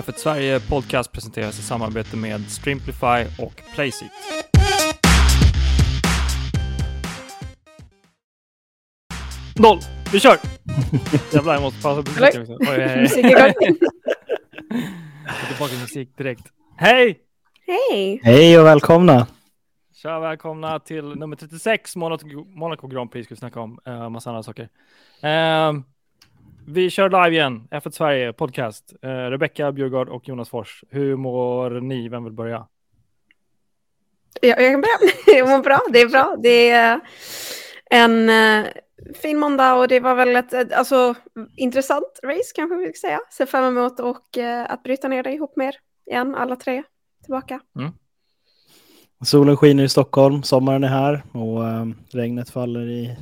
F1 Sverige podcast presenteras i samarbete med Streamplify och Playseat. Noll! Vi kör! Jävlar, jag måste passa på musiken också. Musik igång. Jag tar tillbaka musik direkt. Hej! Hej! Hej och välkomna! Tja, välkomna till nummer 36, Monaco Grand Prix, ska vi snacka om massa andra saker. Vi kör live igen, F1 Sverige podcast. Rebecka Bjurgård och Jonas Fors. Hur mår ni? Vem vill börja? Jag kan börja. Jag mår bra, det är bra. Det är en fin måndag och det var väl ett intressant race kanske vi ska säga. Se fram emot och att bryta ner det ihop med er igen, alla tre tillbaka. Mm. Solen skiner i Stockholm, sommaren är här och regnet faller i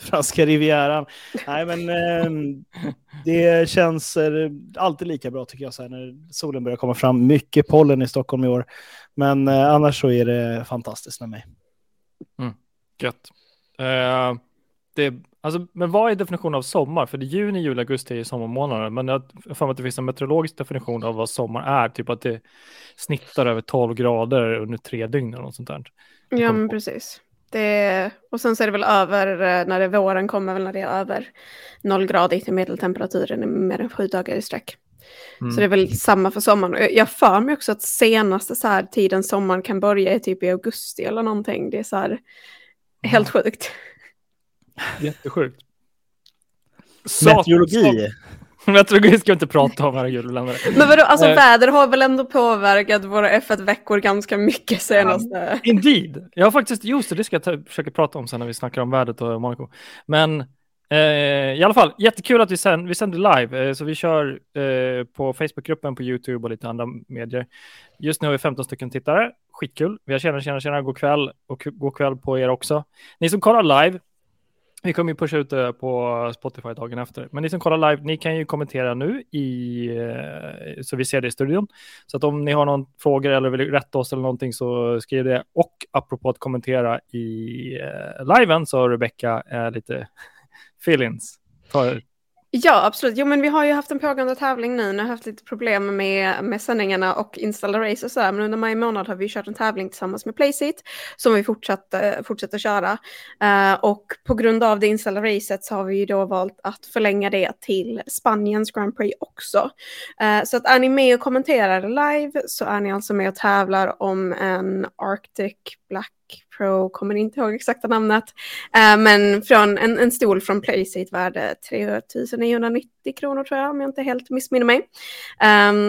franska rivieran. Nej, men det känns alltid lika bra tycker jag så här, när solen börjar komma fram. Mycket pollen i Stockholm i år. Men annars så är det fantastiskt med mig. Mm, gött. Men vad är definitionen av sommar? För det är juni, juli, augusti är sommarmånader. Men jag fann att det finns en meteorologisk definition av vad sommar är. Typ att det snittar över 12 grader under 3 dygn eller något sånt där. Ja, men precis. Och sen så är det väl över, när det våren kommer väl när det är över 0 grader till medeltemperaturen i mer än 7 dagar i sträck. Mm. Så det är väl samma för sommaren. Jag för mig också att senaste så här tiden sommaren kan börja är typ i augusti eller någonting. Det är så här helt sjukt. Jättesjukt. Meteorologi. Meteorologi ska vi inte prata om här. Men vadå, alltså väder har väl ändå påverkat våra F1-veckor ganska mycket senaste. Indeed. Jag har faktiskt, just det ska jag försöka prata om sen när vi snackar om vädret och Monaco. Men i alla fall, jättekul att vi sänder live. Så vi kör på Facebookgruppen, på YouTube och lite andra medier. Just nu har vi 15 stycken tittare. Skitkul. Vi har tjena, god kväll. Och god kväll på er också. Ni som kollar live. Vi kommer ju pusha ut det på Spotify dagen efter. Men ni som kollar live, ni kan ju kommentera nu så vi ser det i studion. Så att om ni har någon fråga eller vill rätta oss eller någonting så skriv det. Och apropå att kommentera i liven så har Rebecka lite feelings. Ja, absolut. Jo, men vi har ju haft en pågående tävling nu. Nu har haft lite problem med sändningarna och inställda race och sådär. Men under maj månad har vi kört en tävling tillsammans med Playseat som vi fortsätter köra. Och på grund av det inställda racet så har vi ju då valt att förlänga det till Spaniens Grand Prix också. Så att är ni med och kommenterar live så är ni alltså med och tävlar om en Arctic Black Pro, kommer inte ihåg exakta namnet, men från en stol från Playseat värde 3990 kronor tror jag, om jag inte helt missminner mig.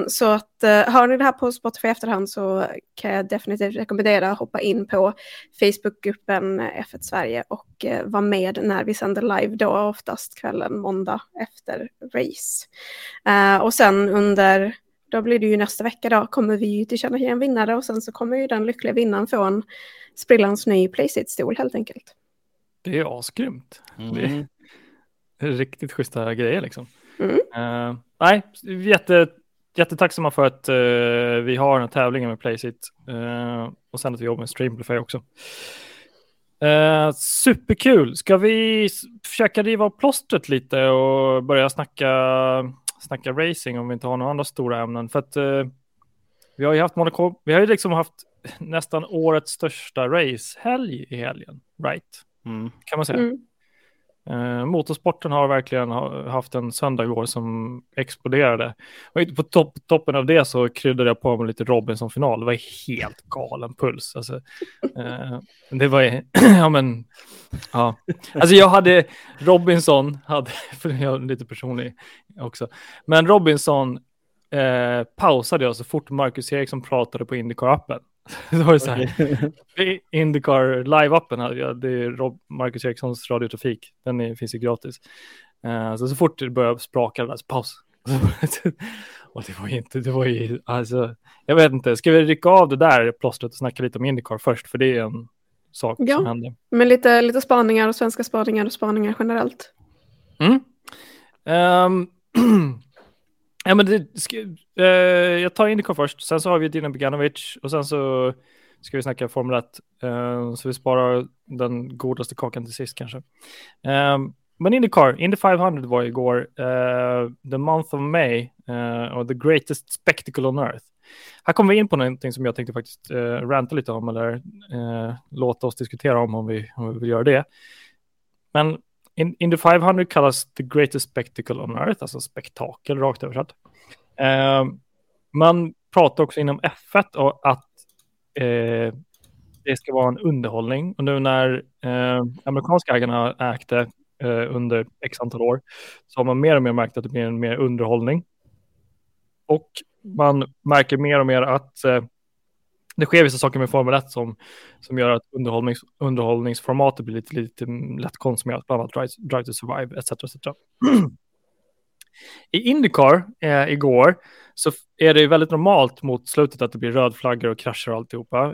Så att hör ni det här på Spotify efterhand så kan jag definitivt rekommendera att hoppa in på Facebookgruppen F1 Sverige och vara med när vi sänder live då, oftast kvällen måndag efter race. Och sen då blir det ju nästa vecka då, kommer vi ju till känna en vinnare och sen så kommer ju den lyckliga vinnaren från Sprillans ny Playseat-stol helt enkelt. Det är asgrymt. Mm. Det är riktigt schyssta grejer liksom. Mm. Nej, jättetacksamma för att vi har den här tävlingen med Playseat och sen att vi jobbar med Streamplify också. Superkul. Ska vi försöka riva av plåstret lite och börja snacka racing om vi inte har några andra stora ämnen för att vi har ju haft Monaco, vi har ju liksom haft nästan årets största racehelg i helgen, right? Mm. Kan man säga. Mm. Motorsporten har verkligen haft en söndag igår som exploderade. Och på toppen av det så kryddade jag på med lite Robinson-final. Det var helt galen puls. Alltså, det var... ja, men... Ja. Alltså jag hade... för jag är lite personlig också. Men Robinson pausade jag så fort Marcus Eriksson pratade på IndyCar-appen. Det var ju så här. Okay. IndyCar live-appen hade jag. Det är Marcus Erikssons radiotrafik. Den finns ju gratis. Så fort det började spraka, alltså, paus. Och det var ju alltså, jag vet inte. Ska vi rycka av det där plåstret och snacka lite om IndyCar först? För det är en sak som händer. Men lite spaningar och svenska spaningar och spaningar generellt. Mm. Ja, men jag tar IndyCar först. Sen så har vi Dino Beganovic. Och sen så ska vi snacka Formel 1. Så vi sparar den godaste kakan till sist kanske. Men IndyCar, Indy 500 var igår, the month of May, och the greatest spectacle on earth. Här kommer vi in på någonting som jag tänkte faktiskt ranta lite om, eller låta oss diskutera om vi vill göra det. Men Indy 500 kallas the greatest spectacle on earth, alltså spektakel rakt översatt. Man pratar också inom F1 och att det ska vara en underhållning. Och nu när amerikanska ägarna ägde under x antal år så har man mer och mer märkt att det blir en mer underhållning. Och man märker mer och mer att det sker vissa saker med Formel 1 som gör att underhållningsformatet blir lite lätt konsumerat, bland annat Drive to Survive etc. I IndyCar igår så är det väldigt normalt mot slutet att det blir rödflaggor och krascher och alltihopa.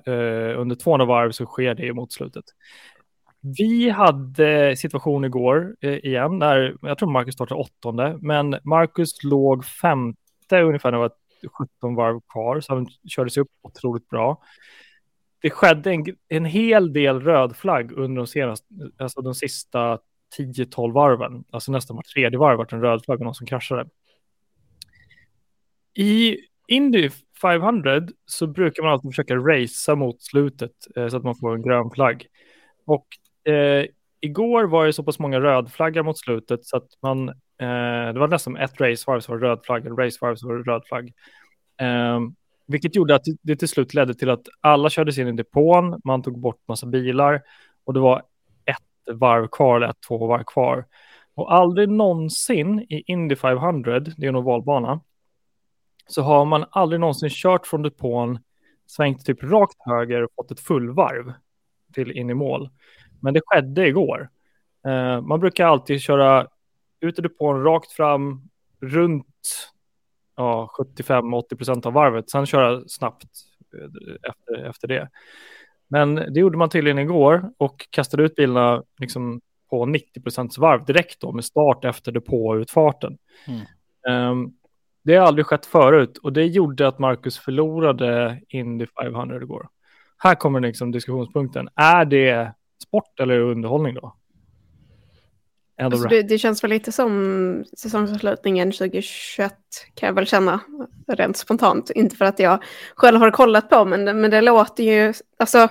Under 200 varv så sker det mot slutet. Vi hade situation igår igen där jag tror Marcus startade 8:e, men Marcus låg 5:e ungefär när det var 17 varv kvar, så han körde sig upp otroligt bra. Det skedde en hel del rödflagg under de sista 10-12 varven, alltså nästan var tredje varv var en rödflagg och någon som kraschade. I Indy 500 så brukar man alltid försöka racea mot slutet så att man får en grön flagg. Och igår var det så pass många rödflaggar mot slutet så att man det var nästan ett racevarv som var röd flagg, en racevarv som var röd flagg. Vilket gjorde att det till slut ledde till att alla kördes in i depån, man tog bort massa bilar och det var ett varv kvar eller två varv kvar. Och aldrig någonsin i Indy 500, det är en ovalbana, så har man aldrig någonsin kört från depån, svängt typ rakt höger och fått ett fullvarv till in i mål. Men det skedde igår. Man brukar alltid köra ut i depån rakt fram runt 75-80% av varvet. Sen köra snabbt efter det. Men det gjorde man tydligen igår och kastade ut bilarna liksom på 90% varv direkt då, med start efter depåutfarten. Det har aldrig skett förut och det gjorde att Marcus förlorade Indy 500 igår. Här kommer liksom diskussionspunkten. Är det sport eller underhållning då? Alltså det känns väl lite som säsongsavslutningen 2021, kan jag väl känna rent spontant. Inte för att jag själv har kollat på, men det låter ju... Alltså,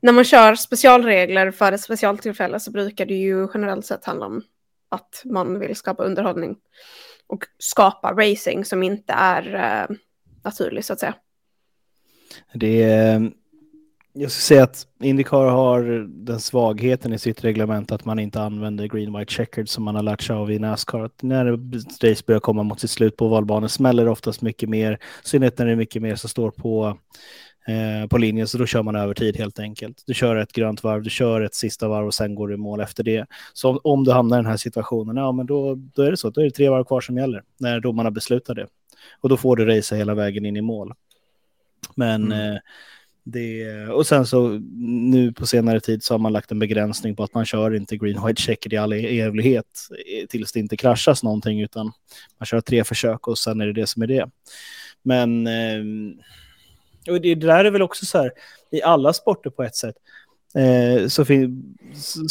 när man kör specialregler för ett specialtillfälle så brukar det ju generellt sett handla om att man vill skapa underhållning och skapa racing som inte är naturligt, så att säga. Jag skulle säga att IndyCar har den svagheten i sitt reglement att man inte använder green white checkered som man har lärt sig av i NASCAR. Att när race börjar komma mot sitt slut på valbanan smäller det oftast mycket mer, synnerhet när det är mycket mer som står på linjen, så då kör man övertid helt enkelt. Du kör ett grönt varv, du kör ett sista varv och sen går du i mål efter det. Så om du hamnar i den här situationen, men då är det så, då är det tre varv kvar som gäller när domarna beslutar det. Och då får du racea hela vägen in i mål. Men och sen så nu på senare tid så har man lagt en begränsning på att man kör inte green white checker i all evighet tills det inte kraschas någonting, utan man kör 3 försök och sen är det som är det. Men och det där är väl också så här i alla sporter på ett sätt.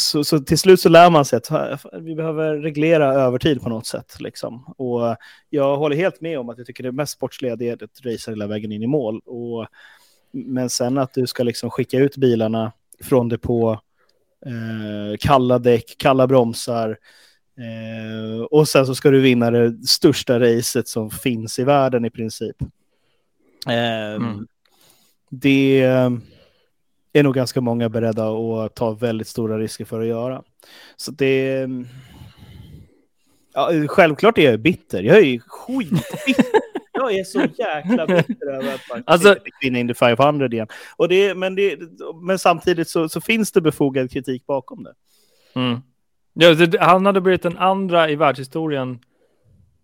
Så till slut så lär man sig att vi behöver reglera övertid på något sätt liksom. Och jag håller helt med om att jag tycker det mest sportsliga det är att racea hela vägen in i mål, men sen att du ska liksom skicka ut bilarna från depå, kalla däck, kalla bromsar, och sen så ska du vinna det största racet som finns i världen i princip. Det är nog ganska många beredda att ta väldigt stora risker för att göra. Så det... Ja, självklart är jag bitter. Jag är ju skitbitter. Jag är så jäkla bitter över att man fick vinna Indy 500 igen. Och men samtidigt så finns det befogad kritik bakom det. Ja, han hade blivit den andra i världshistorien.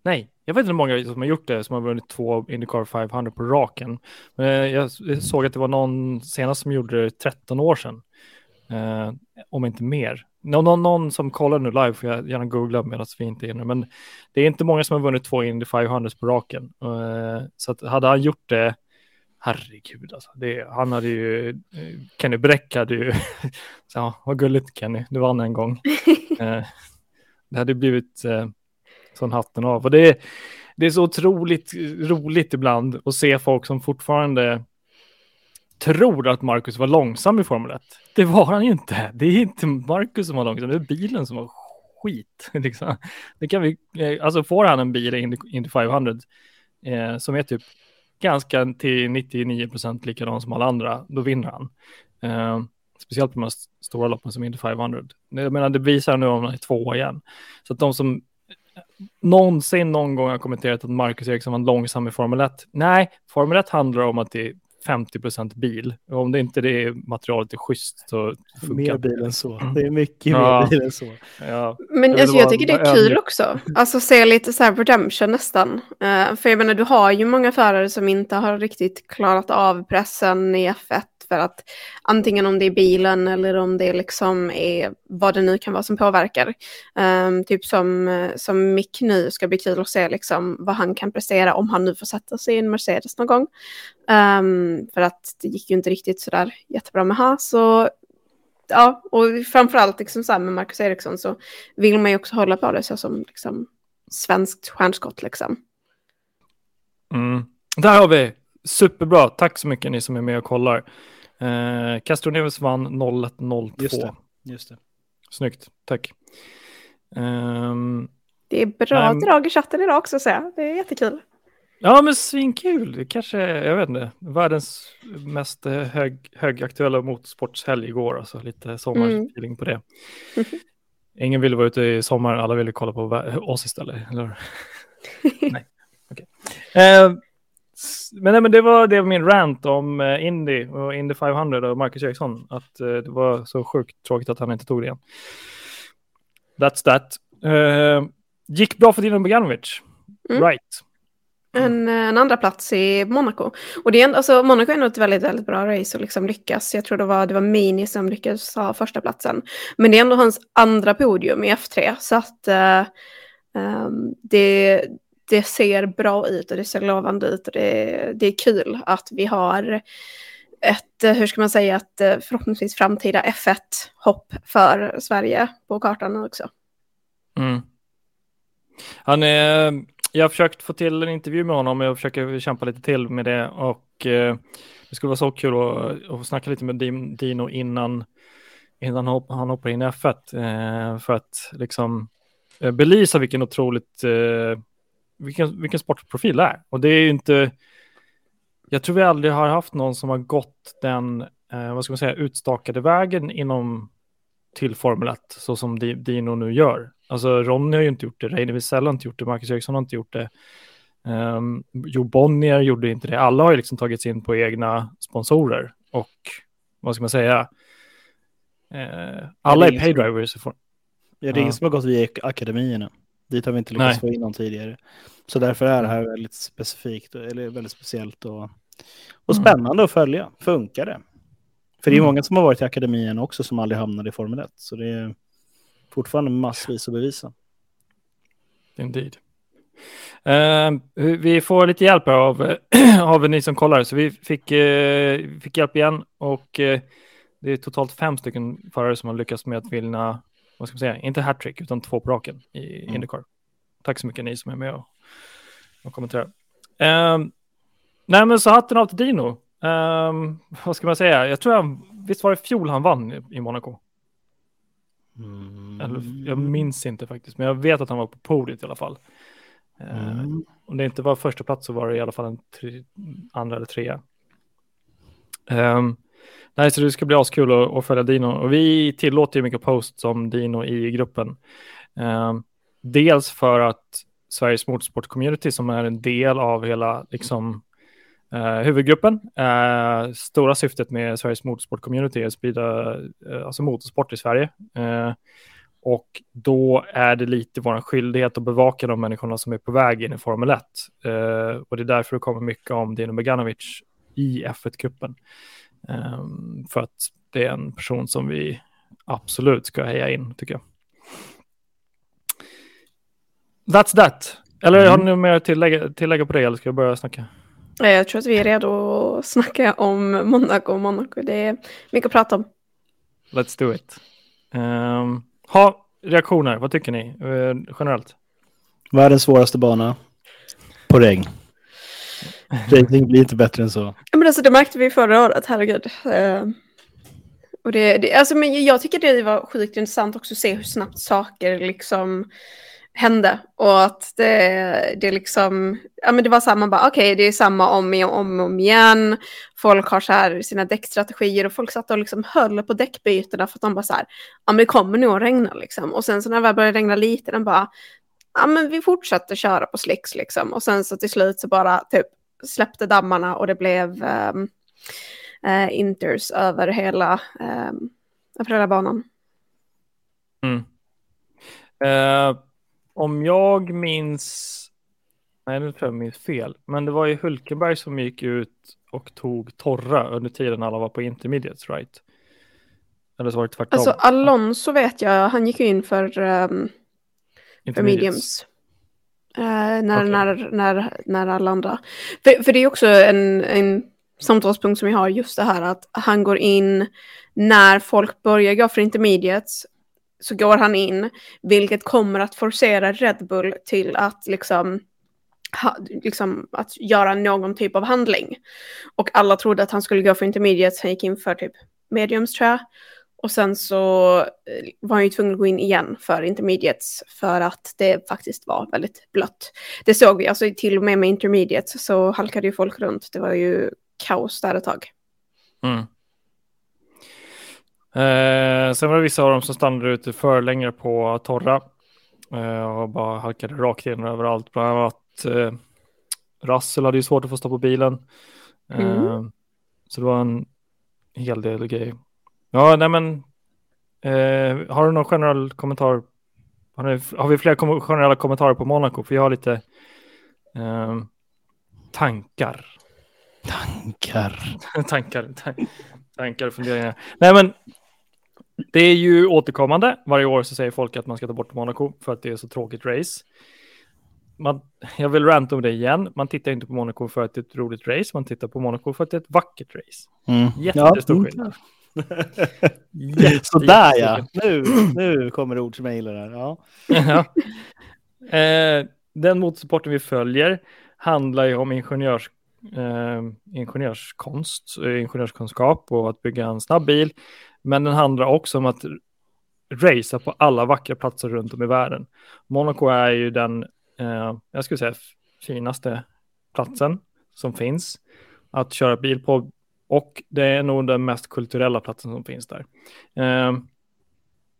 Nej, jag vet inte hur många som har gjort det, som har vunnit 2 IndyCar 500 på raken. Men jag såg att det var någon senast som gjorde det 13 år sedan. Om inte mer. Någon som kollar nu live får jag gärna googla medan vi inte är nu. Men det är inte många som har vunnit 2 Indy 500 på raken. Så att hade han gjort det, herregud alltså. Han hade ju, Kenny Bräck hade ju, så, vad gulligt Kenny, du vann en gång. Det hade blivit sån hatten av. Och det är så otroligt roligt ibland att se folk som fortfarande tror att Marcus var långsam i Formel 1. Det var han ju inte. Det är inte Marcus som var långsam, det är bilen som var skit. Liksom. Det kan vi, alltså får han en bil i Indy 500 som är typ ganska till 99% likadan som alla andra, då vinner han. Speciellt på de här stora loppen som Indy 500. Jag menar, det visar nu om han är två igen. Så att de som någonsin någon gång har kommenterat att Marcus Eriksson var långsam i Formel 1. Nej, Formel 1 handlar om att det är 50% bil. Om det inte det är materialet är schysst så funkar mer bilen så. Det är mycket mer bilen så. Ja. Men jag tycker det är kul också. Alltså se lite så här redemption nästan. För jag menar, du har ju många förare som inte har riktigt klarat av pressen i F1 för att antingen om det är bilen eller om det liksom är vad det nu kan vara som påverkar. Typ som Mick nu, ska bli kul att se liksom vad han kan prestera om han nu får sätta sig i en Mercedes någon gång. För att det gick ju inte riktigt sådär jättebra med här. Så ja, och framförallt liksom så här med Marcus Eriksson så vill man ju också hålla på det så som liksom svenskt stjärnskott liksom. Mm. Där har vi. Superbra, tack så mycket ni som är med och kollar. Castro Neves vann 01-02. Just det. Snyggt, tack. Det är bra drag i chatten idag också, så det är jättekul. Ja, men svinkul. Det kanske, jag vet inte, världens mest högaktuella motorsportshelg igår. Alltså lite sommarfeeling på det. Ingen ville vara ute i sommar, alla ville kolla på oss istället. Eller? Nej, okej. Okay. Men det var min rant om Indy och Indy 500 och Marcus Eriksson, att det var så sjukt tråkigt att han inte tog det igen. That's that. Gick bra för Dino Beganovic. Right. En andra plats i Monaco. Och det är alltså, Monaco är nog ett väldigt, väldigt bra race och liksom lyckas. Jag tror det var Mini som lyckades ha första platsen. Men det är ändå hans andra podium i F3, så att det ser bra ut och det ser lovande ut och det är kul att vi har ett, hur ska man säga, ett förhoppningsvis framtida F1-hopp för Sverige på kartan också. Mm. Jag har försökt få till en intervju med honom och jag försöker kämpa lite till med det, och det skulle vara så kul att snacka lite med Dino innan han hoppar in i F1 för att liksom belysa vilken otroligt... Vilken sportprofil det är. Och det är ju inte... Jag tror vi aldrig har haft någon som har gått den utstakade vägen inom till Formel 1, så som Dino nu gör. Alltså Ronny har ju inte gjort det, Reine Wiesel har inte gjort det, Marcus Eriksson har inte gjort det, Jo Bonnier gjorde inte det. Alla har ju liksom tagits in på egna sponsorer och alla är paydrivers. Ja, det är ingen som har gått via akademierna. Dit har vi inte lyckats få in någon tidigare. Så därför är det här väldigt specifikt, eller väldigt speciellt och spännande att följa. Funkar det? För det är många som har varit i akademin också som aldrig hamnade i Formel 1. Så det är fortfarande massvis att bevisa. Indeed. Vi får lite hjälp av ni som kollar. Så vi fick hjälp igen. Och det är totalt 5 stycken förare som har lyckats med att vinna. Inte hattrick utan 2 på raken i IndyCar. Tack så mycket ni som är med och kommenterar. Nej, men så hatten av till Dino. Vad ska man säga? Jag tror visst var det fjol han vann i Monaco. Jag minns inte faktiskt, men jag vet att han var på podiet i alla fall. Om det inte var första plats så var det i alla fall en andra eller trea. Nej, så det ska bli askul att följa Dino. Och vi tillåter ju mycket posts om Dino i gruppen. Dels för att Sveriges motorsport-community, som är en del av hela liksom, huvudgruppen. Stora syftet med Sveriges motorsport-community är att sprida motorsport i Sverige. Och då är det lite vår skyldighet att bevaka de människorna som är på väg in i Formel 1. Och det är därför det kommer mycket om Dino Beganovic i F1-gruppen. För att det är en person som vi absolut ska heja in, tycker jag. That's that. Eller har ni något mer att tillägga på det, eller ska jag börja snacka? Jag tror att vi är redo att snacka om Monaco. Det är mycket att prata om. Let's do it. reaktioner, vad tycker ni generellt? Världens svåraste bana på regn. Racing blir inte bättre än så. Men alltså, det märkte vi förra året, herregud. Och det, alltså, men jag tycker det var sjukt intressant också att se hur snabbt saker liksom hände. Och att det liksom, ja, men det var samma, man bara okej, det är samma om igen. Folk har så här sina däckstrategier och folk satt och liksom höll på däckbytena för att de bara så här, ja men det kommer nog att regna liksom. Och sen så när det började regna lite, den bara, ja men vi fortsatte köra på slicks liksom. Och sen så till slut så bara typ släppte dammarna och det blev inters över hela banan. Mm. Om jag minns... Nej, nu tror jag minns fel. Men det var ju Hulkenberg som gick ut och tog torra under tiden alla var på intermediates, right? Eller så var det tvärtom. Alltså Alonso vet jag, han gick ju in för mediums. När alla andra... För det är också en samtalspunkt som vi har, just det här att han går in när folk börjar gå för intermediates, så går han in, vilket kommer att forcera Red Bull till att liksom att göra någon typ av handling. Och alla trodde att han skulle gå för intermediates, han gick in för typ mediums tror jag. Och sen så var han ju tvungen att gå in igen för intermediates för att det faktiskt var väldigt blött. Det såg vi, alltså till och med intermediates så halkade ju folk runt. Det var ju kaos där ett tag. Mm. Sen var det vissa av dem som stannade ute för länge på torra och bara halkade rakt in överallt. Bland annat Russell hade ju svårt att få stå på bilen. Så det var en hel del grejer. Ja, nej men har du någon generell kommentar? Har vi fler generella kommentarer på Monaco? För jag har lite tankar och funderingar. Nej men det är ju återkommande. Varje år så säger folk att man ska ta bort Monaco för att det är så tråkigt race. Jag vill ranta om det igen. Man tittar inte på Monaco för att det är ett roligt race. Man tittar på Monaco för att det är ett vackert race. Jättestor skillnad. Sådär ja. Nu kommer ord som jag gillar där. Ja. Den motorsporten vi följer handlar ju om ingenjörskunskap och att bygga en snabb bil, men den handlar också om att racea på alla vackra platser runt om i världen. Monaco är ju den jag skulle säga finaste platsen som finns att köra bil på, och det är nog den mest kulturella platsen som finns där.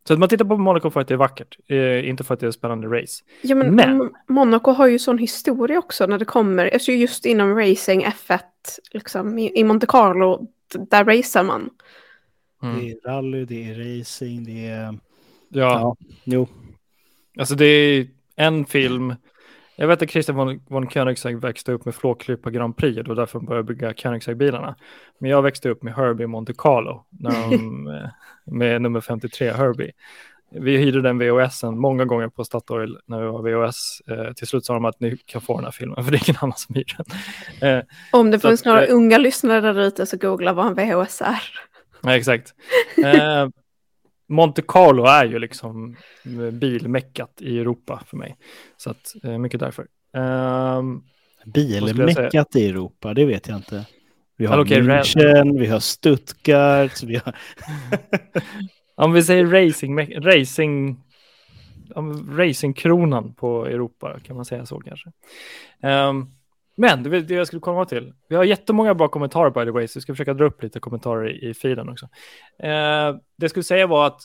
Så att man tittar på Monaco för att det är vackert, inte för att det är ett spännande race. Ja, men Monaco har ju sån historia också när det kommer, alltså just inom racing, F1 liksom, i Monte Carlo, där racear man. Mm. Det är rally, det är racing, det är... Ja. Alltså det är en film, jag vet att Christian von Koenigsegg växte upp med Flåklippa Grand Prix, och då därför började bygga Koenigsegg-bilarna. Men jag växte upp med Herbie i Monte Carlo när de, med nummer 53 Herbie. Vi hyrde den VHSen många gånger på Statoil när vi var VHS. Till slut sa de att ni kan få den här filmen, för det är ingen annan som hyr den. Om det finns några unga lyssnare där ute, så googla vad en VHS är. Ja, exakt. Monte Carlo är ju liksom bilmäckat i Europa för mig. Så att, mycket därför. Bilmäckat i Europa, det vet jag inte. Vi har München, vi har Stuttgart, vi har... Om vi säger racingkronan på Europa, kan man säga så kanske. Men det var det jag skulle komma till. Vi har jättemånga bra kommentarer by the way, så vi ska försöka dra upp lite kommentarer i feeden också. Det jag skulle säga var att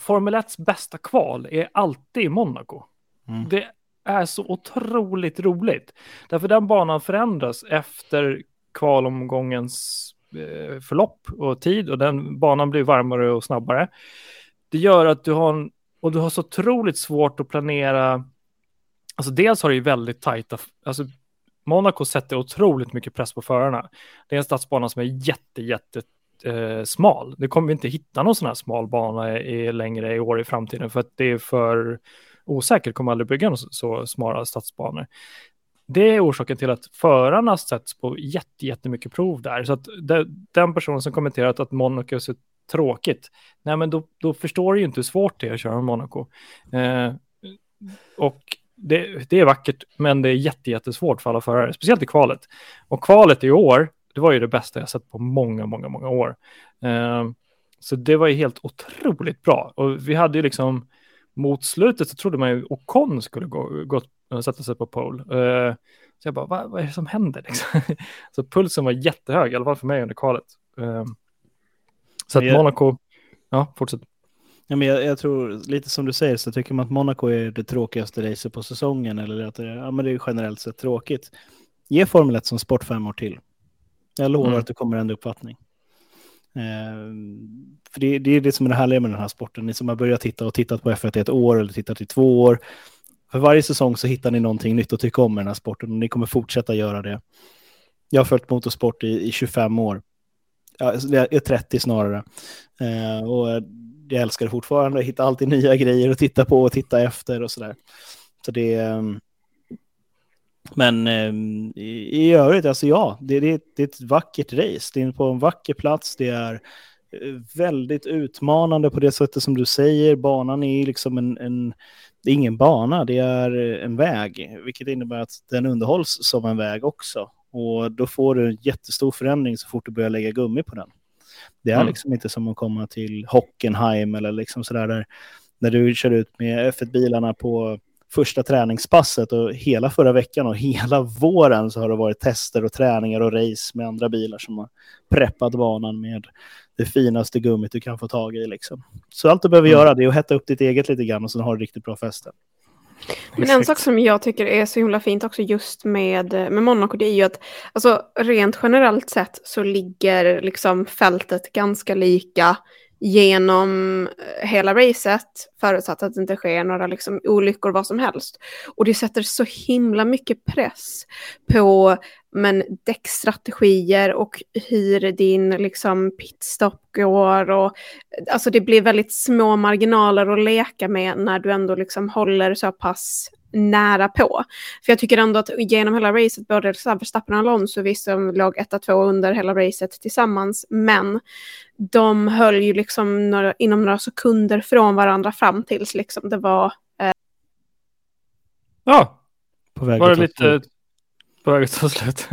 Formel 1s bästa kval är alltid i Monaco. Mm. Det är så otroligt roligt. Därför den banan förändras efter kvalomgångens förlopp och tid, och den banan blir varmare och snabbare. Det gör att du har så otroligt svårt att planera. Alltså dels har det ju väldigt tajta, alltså Monaco sätter otroligt mycket press på förarna. Det är en stadsbana som är jätte smal. Det kommer vi inte hitta någon sån här smal bana längre i år i framtiden, för att det är för osäkert, kommer aldrig bygga så smala stadsbanor. Det är orsaken till att förarna sätts på jättemycket prov där. Så att den personen som kommenterat att Monaco ser tråkigt. Nej, men då förstår du ju inte hur svårt det är att köra i Monaco. Och det är vackert, men det är jättesvårt för alla förare, speciellt i kvalet. Och kvalet i år, det var ju det bästa jag sett på många år. Så det var ju helt otroligt bra. Och vi hade ju liksom mot slutet så trodde man ju Ocon skulle gå sätta sig på pole. Så jag bara, vad är det som händer? Liksom. Så pulsen var jättehög, i alla fall för mig under kvalet. Så att Monaco, ja, fortsätt. Ja, men jag tror, lite som du säger, så tycker man att Monaco är det tråkigaste racet på säsongen. Eller att men det är generellt sett tråkigt. Ge Formel 1 som sport 5 år till. Jag lovar att det kommer en uppfattning. För det är det som är det härliga med den här sporten. Ni som har börjat tittat på F1 i ett år eller tittat i 2 år. För varje säsong så hittar ni någonting nytt att tycka om med den här sporten. Och ni kommer fortsätta göra det. Jag har följt motorsport i 25 år. Jag är 30 snarare. Och jag älskar det fortfarande. Jag hittar alltid nya grejer att titta på och titta efter och sådär. Så det men i övrigt, alltså ja, det är ett vackert race. Det är på en vacker plats. Det är väldigt utmanande på det sättet som du säger. Banan är liksom det är ingen bana, det är en väg. Vilket innebär att den underhålls som en väg också. Och då får du en jättestor förändring så fort du börjar lägga gummi på den. Det är liksom inte som att komma till Hockenheim eller liksom sådär där. När du kör ut med F1-bilarna på första träningspasset och hela förra veckan och hela våren så har det varit tester och träningar och race med andra bilar som har preppat banan med det finaste gummit du kan få tag i liksom. Så allt du behöver göra det är att hetta upp ditt eget lite grann och sen har du riktigt bra festen. Men en sak som jag tycker är så himla fint också just med Monaco, det är ju att alltså, rent generellt sett så ligger liksom fältet ganska lika genom hela racet, förutsatt att det inte sker några liksom olyckor, vad som helst. Och det sätter så himla mycket press på däckstrategier och hur din liksom pitstop går. Och alltså det blir väldigt små marginaler att leka med när du ändå liksom håller så pass nära på. För jag tycker ändå att genom hela racet, både Verstappen och Alonso, vi som låg 1-2 under hela racet tillsammans, men de höll ju liksom inom några sekunder från varandra fram tills liksom det var på väg till slut.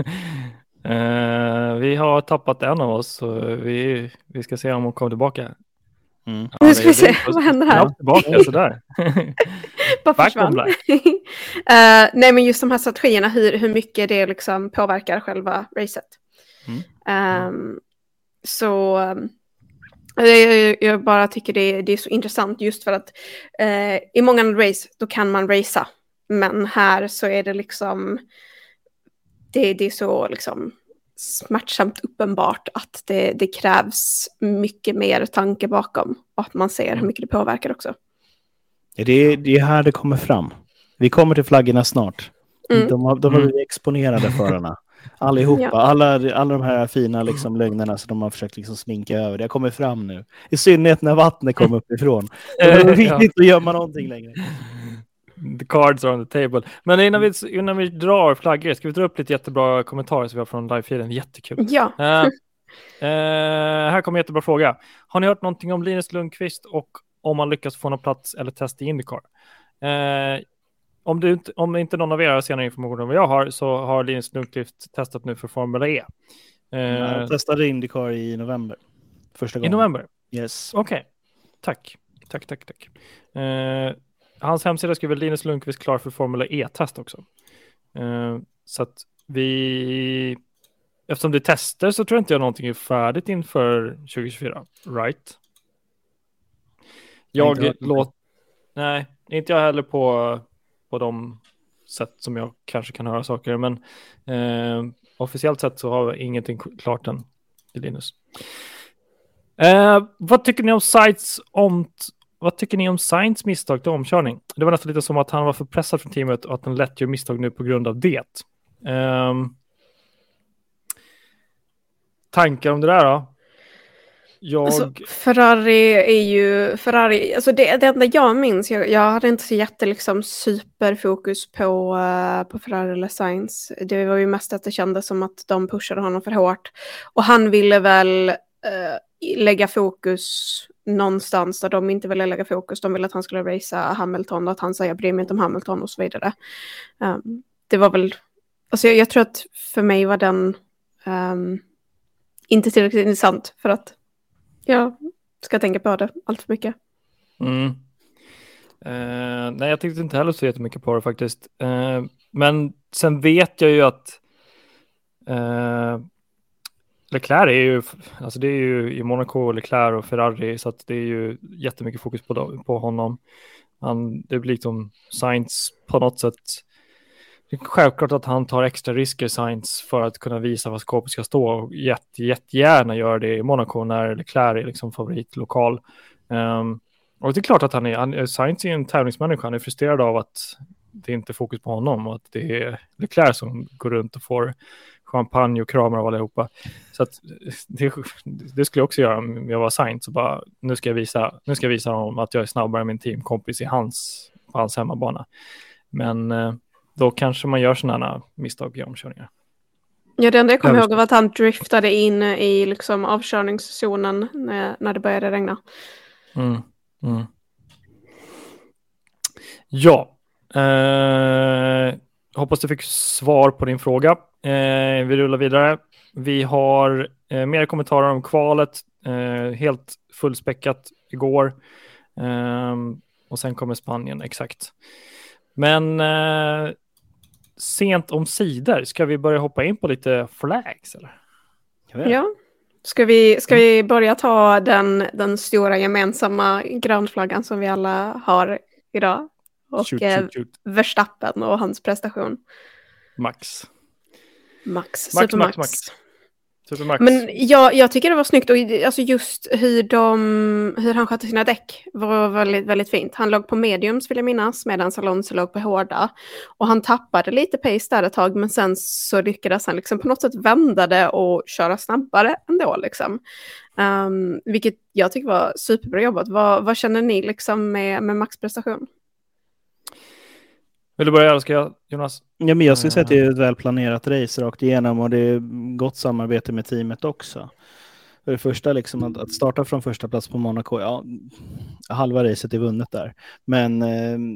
Vi har tappat en av oss, så vi ska se om hon kommer tillbaka. Ja, nu ska vi se vad händer här. Tillbaka sådär. Nej, men just de här strategierna, hur mycket det liksom påverkar själva racet. Så jag bara tycker det är så intressant just för att i många race då kan man racea, men här så är det liksom det är så liksom smärtsamt uppenbart att det krävs mycket mer tanke bakom och att man ser hur mycket det påverkar också. Det är här det kommer fram. Vi kommer till flaggorna snart. De har blivit exponerade förarna. Allihopa. Ja. Alla de här fina liksom, lögnerna som de har försökt liksom, sminka över. Det kommer fram nu. I synnerhet när vattnet kommer uppifrån. Det är viktigt att gömma någonting längre. The cards are on the table. Men innan vi drar flaggor, ska vi dra upp lite jättebra kommentarer som vi har från live-feeden. Jättekul. Ja. Här kommer en jättebra fråga. Har ni hört någonting om Linus Lundqvist och om man lyckas få någon plats eller test i IndyCar? Om inte någon av er har senare information om vad jag har, så har Linus Lundqvist testat nu för Formula E. Han testade IndyCar i november. Första gången. I november? Yes. Okej. Okay. Tack. Hans hemsida skriver Linus Lundqvist klar för Formula E-test också. Så att eftersom det tester så tror jag inte jag någonting är färdigt inför 2024. Right? Nej, inte jag heller på de sätt som jag kanske kan höra saker. Men officiellt sett så har vi ingenting klart än till Linus. Vad tycker ni om Sainz misstag till omkörning? Det var nästan lite som att han var för pressad från teamet och att han lätt gör misstag nu på grund av det. Tankar om det där då? Alltså, Ferrari, alltså det enda jag minns, jag hade inte så superfokus på Ferrari eller Sainz. Det var ju mest att det kändes som att de pushade honom för hårt och han ville väl lägga fokus någonstans där de inte ville lägga fokus. De ville att han skulle racea Hamilton och att han säger bryr mig inte om Hamilton och så vidare. Det var väl, alltså jag tror att för mig var den inte tillräckligt intressant för att jag ska tänka på det allt för mycket. Mm. Nej, jag tyckte inte heller så jättemycket på det faktiskt. Men sen vet jag ju att Leclerc är ju, alltså det är ju i Monaco, Leclerc och Ferrari, så att det är ju jättemycket fokus på honom. Det blir liksom Sainz på något sätt. Det är självklart att han tar extra risker, Sainz, för att kunna visa vad skåpet ska stå, och jättegärna gör det i Monaco när Leclerc är liksom favoritlokal. Och det är klart att Sainz är en tävlingsmänniska, han är frustrerad av att det inte är fokus på honom och att det är Leclerc som går runt och får champagne och kramar av allihopa. Så att det skulle jag också göra om jag var Sainz, så bara nu ska jag visa honom att jag är snabbare än min teamkompis på hans hemmabana. Men då kanske man gör sådana misstag i omkörningar. Ja, det enda jag kommer ihåg var att han driftade in i liksom avkörningszonen när det började regna. Mm. Ja. Hoppas du fick svar på din fråga. Vi rullar vidare. Vi har mer kommentarer om kvalet. Helt fullspäckat igår. Och sen kommer Spanien, exakt. Men sent om sidor, ska vi börja hoppa in på lite flags, eller? Ja. Ska vi börja ta den stora gemensamma grönflaggan som vi alla har idag? Och shoot. Verstappen och hans prestation. Max. Men jag tycker det var snyggt. Och alltså just hur han skötte sina däck var väldigt, väldigt fint. Han låg på mediums, vill jag minnas, medan Alonso låg på hårda. Och han tappade lite pace där ett tag, men sen så lyckades han liksom på något sätt vända det och köra snabbare ändå liksom. Vilket jag tycker var superbra jobbat. Vad känner ni liksom med Max prestation? Vill du börja, eller ska jag, Jonas? Ja, men jag skulle säga att det är ett välplanerat race rakt igenom, och det är gott samarbete med teamet också. För det första, liksom, att starta från första plats på Monaco, ja, halva racet är vunnet där. Men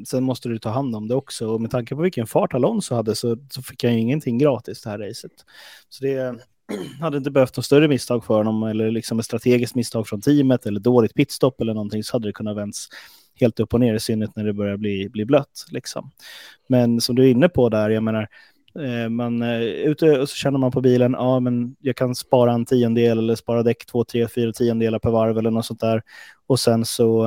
sen måste du ta hand om det också. Och med tanke på vilken fart Alonso hade så fick han ju ingenting gratis det här racet. Så det hade inte behövt något större misstag för honom, eller liksom ett strategiskt misstag från teamet eller dåligt pitstop eller någonting, så hade det kunnat vänts helt upp och ner, i synnerhet när det börjar bli blött liksom. Men som du är inne på där, jag menar, man är ute och så känner man på bilen, ja men jag kan spara en tiondel eller spara däck 2, 3, 4 tiondelar per varv eller något sånt där, och sen så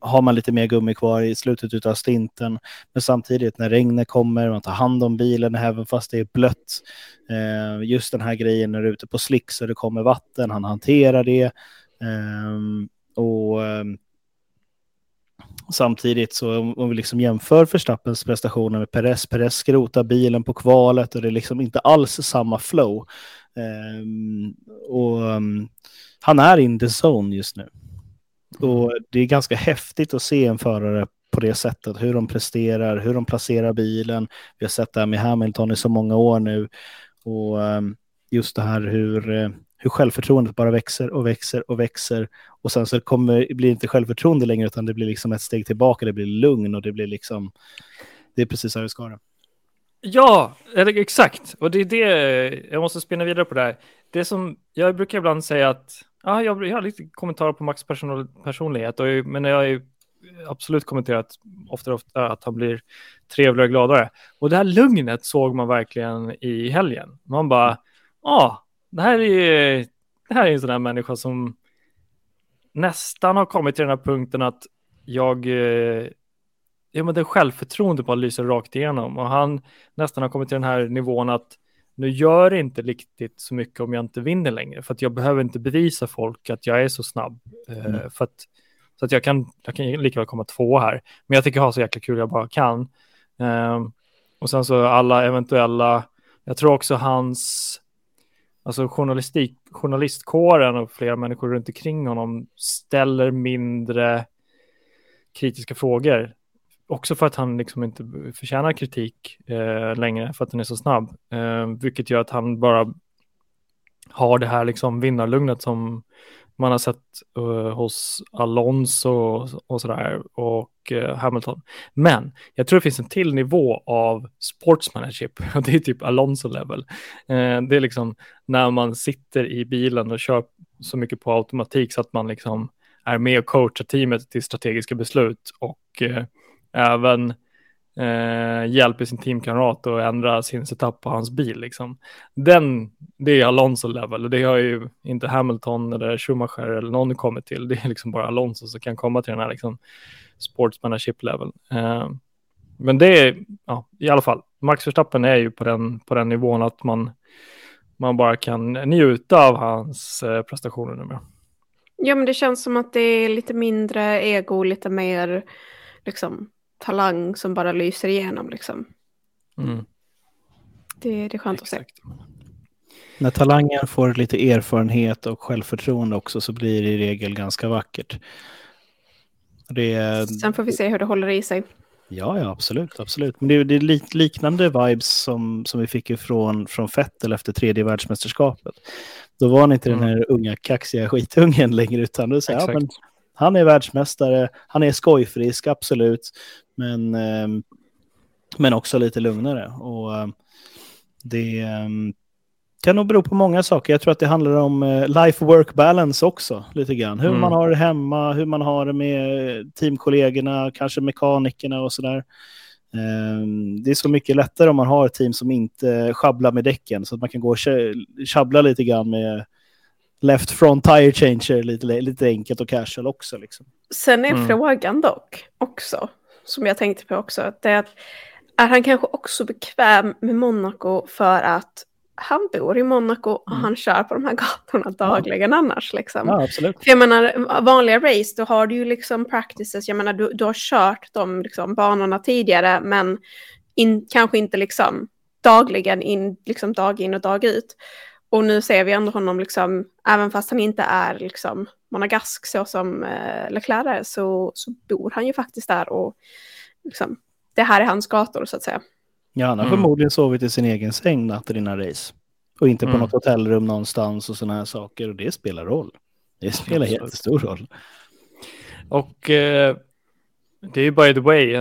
har man lite mer gummi kvar i slutet utav stinten, men samtidigt när regnet kommer, man tar hand om bilen även fast det är blött. Just den här grejen när du är ute på slick så det kommer vatten, han hanterar det. Och samtidigt så om vi liksom jämför Verstappens prestationer med Perez skrotar bilen på kvalet, och det är liksom inte alls samma flow. Han är in the zone just nu. Och det är ganska häftigt att se en förare på det sättet, hur de presterar, hur de placerar bilen. Vi har sett det här med Hamilton i så många år nu, och just det här hur självförtroendet bara växer. Och sen så blir inte självförtroende längre, utan det blir liksom ett steg tillbaka. Det blir lugn, och det blir liksom, det är precis här vi ska det. Ja, exakt. Och det är det, jag måste spinna vidare på det här. Det som jag brukar ibland säga att, ja, jag har lite kommentarer på Max personlighet. Men jag har ju absolut kommenterat ofta att han blir trevligare och gladare. Och det här lugnet såg man verkligen i helgen. Man bara, det här är en sån här människa som nästan har kommit till den här punkten att men det självförtroende bara lyser rakt igenom, och han nästan har kommit till den här nivån att nu gör det inte riktigt så mycket om jag inte vinner längre, för att jag behöver inte bevisa folk att jag är så snabb. För att, så att jag kan lika väl komma 2 här, men jag tycker ha så jäkla kul jag bara kan. Och sen så alla eventuella, jag tror också hans, alltså journalistkåren och flera människor runt omkring honom ställer mindre kritiska frågor. Också för att han liksom inte förtjänar kritik längre, för att han är så snabb. Vilket gör att han bara har det här liksom vinnarlugnet som man har sett hos Alonso och sådär och Hamilton. Men jag tror det finns en till nivå av sportsmanship. Det är typ Alonso-level. Det är liksom när man sitter i bilen och kör så mycket på automatik så att man liksom är med och coachar teamet till strategiska beslut och även hjälper sin teamkamrat att ändra sin setup på hans bil liksom. Det är Alonso level, och det har ju inte Hamilton eller Schumacher eller någon kommit till. Det är liksom bara Alonso som kan komma till den här liksom sportsmanship level. Men det är, ja, i alla fall Max Verstappen är ju på den nivån att man bara kan njuta av hans prestationer numera. Ja, men det känns som att det är lite mindre ego, lite mer liksom talang som bara lyser igenom liksom. Mm. Det är skönt exakt att se. När talangen får lite erfarenhet och självförtroende också så blir det i regel ganska vackert. Sen får vi se hur det håller i sig. Ja, absolut, absolut. Men det är liknande vibes som vi fick från Vettel efter tredje världsmästerskapet. Då var han inte den här unga kaxiga skitungen längre, utan då säger men han är världsmästare, han är skojfrisk, absolut, men också lite lugnare. Och det kan nog bero på många saker. Jag tror att det handlar om life-work balance också, lite grann. Hur man har det hemma, hur man har det med teamkollegorna, kanske mekanikerna och sådär. Det är så mycket lättare om man har ett team som inte schabblar med däcken, så att man kan gå och schabbla lite grann med left front tire changer lite enkelt och casual också liksom. Sen är frågan dock också, som jag tänkte på också, att det är han kanske också bekväm med Monaco för att han bor i Monaco och han kör på de här gatorna dagligen annars liksom. Ja, absolut. För jag menar, vanliga race, då har du ju liksom practices, jag menar du har kört de liksom banorna tidigare, men kanske inte liksom dagligen, liksom dag in och dag ut. Och nu ser vi ändå honom liksom, även fast han inte är liksom monagask så som Leclerc, så bor han ju faktiskt där och liksom, det här är hans gator så att säga. Ja, han har förmodligen sovit i sin egen säng natten innan race. Och inte på något hotellrum någonstans och sådana här saker. Och det spelar roll. Det spelar jättestor roll. Och det är ju by the way,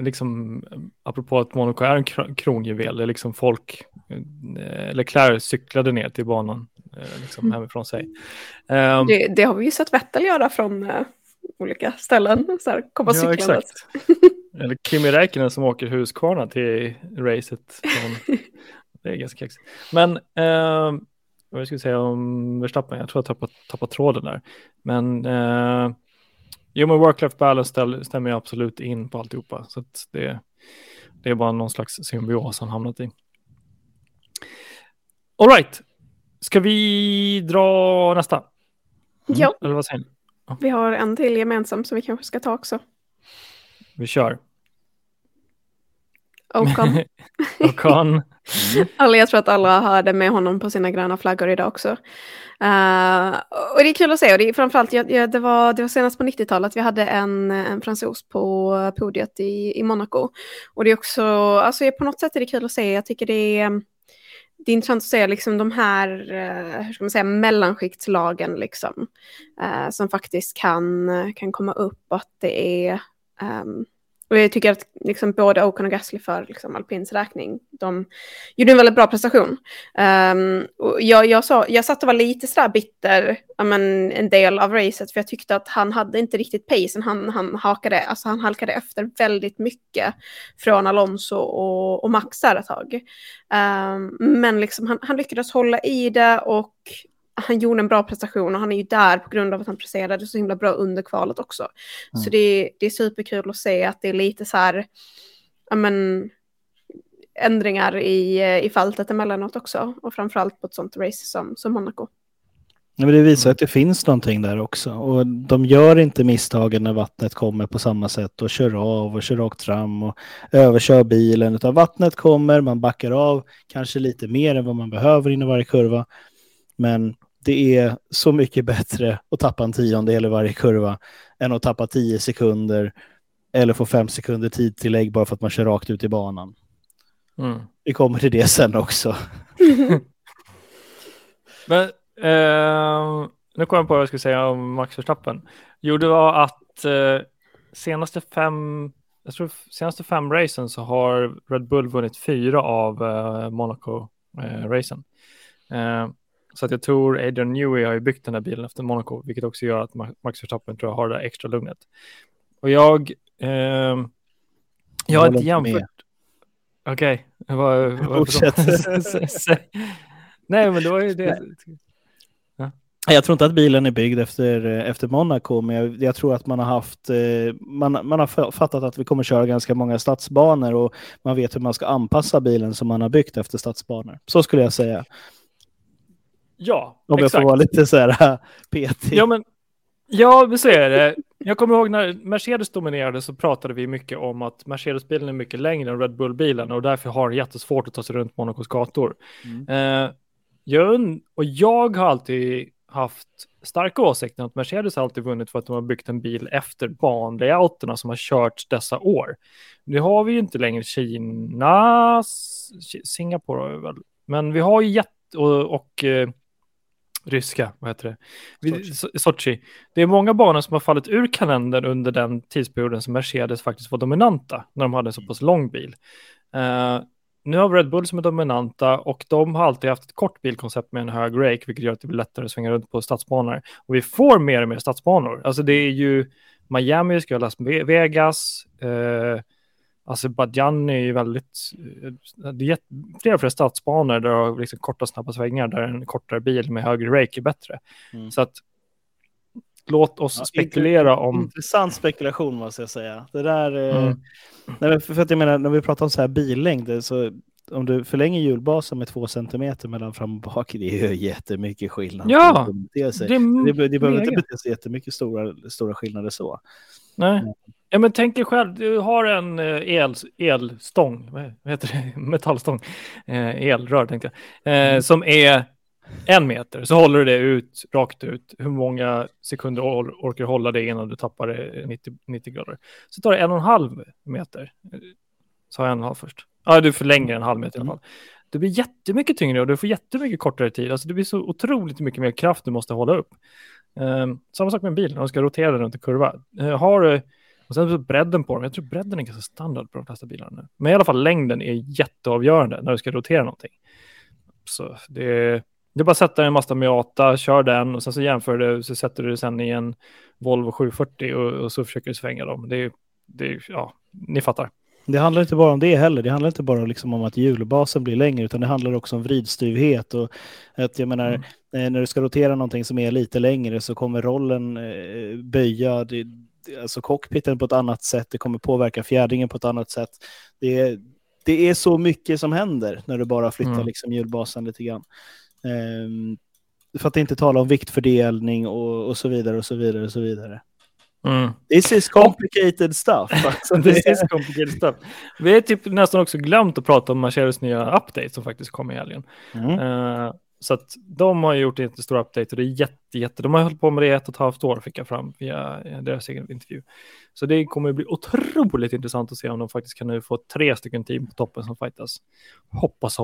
liksom, apropå att Monaco är en kronjuvel. Det är liksom folk, Leclerc cyklade ner till banan liksom hemifrån sig. Det har vi ju sett Vettel göra från olika ställen. Så här, komma cyklandet. Ja, exakt. Eller Kimi Räikkönen som åker Husqvarna till racet. Det är ganska kaxigt. Men vad ska jag säga om Verstappen? Jag tror jag tappat tråden där. Men men work-life balance stämmer ju absolut in på alltihopa. Så att det är bara någon slags symbios han hamnat i. All right. Ska vi dra nästa? Ja. Eller vad säger ni? Ja. Vi har en till gemensam som vi kanske ska ta också. Vi kör. Ocon. Jag tror att alla hörde med honom på sina gröna flaggor idag också. Och det är kul att se. Och det är framförallt, det var senast på 90-talet vi hade en fransos på podiet i Monaco. Och det är också, alltså på något sätt är det kul att se. Jag tycker det är intressant att se liksom de här, hur ska man säga, mellanskiktslagen liksom. Som faktiskt kan komma upp, att det är och jag tycker att liksom både Ocon och Gasly för liksom Alpins räkning, de gjorde en väldigt bra prestation. Och jag satt och var lite sådär bitter en del av racet, för jag tyckte att han hade inte riktigt pacen. Han halkade efter väldigt mycket från Alonso och Max där ett tag. Men liksom, han lyckades hålla i det och han gjorde en bra prestation, och han är ju där på grund av att han presterade så himla bra under kvalet också. Så det är superkul att se att det är lite så här ändringar i fältet emellanåt också, och framförallt på ett sånt race som Monaco. Ja, men det visar att det finns någonting där också, och de gör inte misstagen när vattnet kommer på samma sätt och kör av och kör rakt fram och överkör bilen, utan vattnet kommer, man backar av kanske lite mer än vad man behöver inom varje kurva. Men det är så mycket bättre att tappa en tiondel i varje kurva än att tappa 10 sekunder eller få 5 sekunder tid tillägg bara för att man kör rakt ut i banan. Vi kommer till det sen också. Men, nu kommer jag på vad jag skulle säga om Max Verstappen. Jo, det var att senaste fem racen så har Red Bull vunnit 4 av Monaco-racen. Så att jag tror Adrian Newey har ju byggt den här bilen efter Monaco, vilket också gör att Max Verstappen tror jag har det extra lugnet. Och jag har inte jämfört. Okej. Nej, men det var ju det. Ja. Jag tror inte att bilen är byggd efter Monaco, men jag tror att man har haft man har fattat att vi kommer köra ganska många stadsbanor och man vet hur man ska anpassa bilen som man har byggt efter stadsbanor. Så skulle jag säga. Ja, om exakt. Jag får vara lite så här petig. Ja, men så är det. Jag kommer ihåg när Mercedes dominerade så pratade vi mycket om att Mercedes-bilen är mycket längre än Red Bull-bilen och därför har det jättesvårt att ta sig runt Monacos gator. Jag har alltid haft starka åsikter att Mercedes har alltid vunnit för att de har byggt en bil efter banlayouterna som har körts dessa år. Nu har vi ju inte längre Kina, Singapore väl, men vi har ju ryska, vad heter det? Sochi. Det är många banor som har fallit ur kalendern under den tidsperioden som Mercedes faktiskt var dominanta när de hade en så pass lång bil. Nu har Red Bull som är dominanta och de har alltid haft ett kort bilkoncept med en hög rake, vilket gör att det blir lättare att svänga runt på stadsbanor. Och vi får mer och mer stadsbanor. Alltså det är ju Miami, ska jag läsa Las Vegas, Azerbaijan är ju väldigt... Det är flera stadsbanor där det har liksom korta, snabba svängar där en kortare bil med högre rake är bättre. Mm. Så att låt oss spekulera om... Intressant spekulation måste jag säga. Det där... Nej, för att jag menar, när vi pratar om så här billängd så... Om du förlänger hjulbasen med 2 centimeter mellan fram och bak, det är ju jättemycket skillnad. Ja! Det behöver inte bete sig jättemycket stora skillnader så. Nej. Ja, men tänk dig själv, du har en elstång, vad heter det? Metallstång, elrör tänkte jag, som är 1 meter. Så håller du det ut, rakt ut, hur många sekunder orkar du hålla det innan du tappar det 90 grader. Så tar det 1,5 meter. Så har jag 1,5 först. Ja, du förlänger 1,5 meter i alla fall. Det blir jättemycket tyngre och du får jättemycket kortare tid. Alltså det blir så otroligt mycket mer kraft du måste hålla upp. Samma sak med bilen, när du ska rotera runt en kurva. Och sen så bredden på dem. Jag tror bredden är ganska standard på de flesta bilarna nu. Men i alla fall längden är jätteavgörande när du ska rotera någonting. Så det är bara att sätta en Mazda Miata, kör den och sen så jämför du, så sätter du sen i en Volvo 740 och så försöker du svänga dem. Ja, ni fattar. Det handlar inte bara om det heller. Det handlar inte bara liksom om att hjulbasen blir längre, utan det handlar också om vridstyvhet och att jag menar, när du ska rotera någonting som är lite längre så kommer rollen böja alltså cockpiten på ett annat sätt, det kommer påverka fjädringen på ett annat sätt. Det är så mycket som händer när du bara flyttar liksom hjulbasen lite grann. För att inte tala om viktfördelning och så vidare och så vidare och så vidare. This is complicated stuff. Alltså, this is complicated stuff. Vi har typ nästan också glömt att prata om Mercedes nya update som faktiskt kom i helgen. Så att de har gjort en stor update och det är de har hållit på med det 1,5 år, fick jag fram via deras egen intervju. Så det kommer att bli otroligt intressant att se om de faktiskt kan nu få 3 stycken team på toppen som fightas. Hoppas.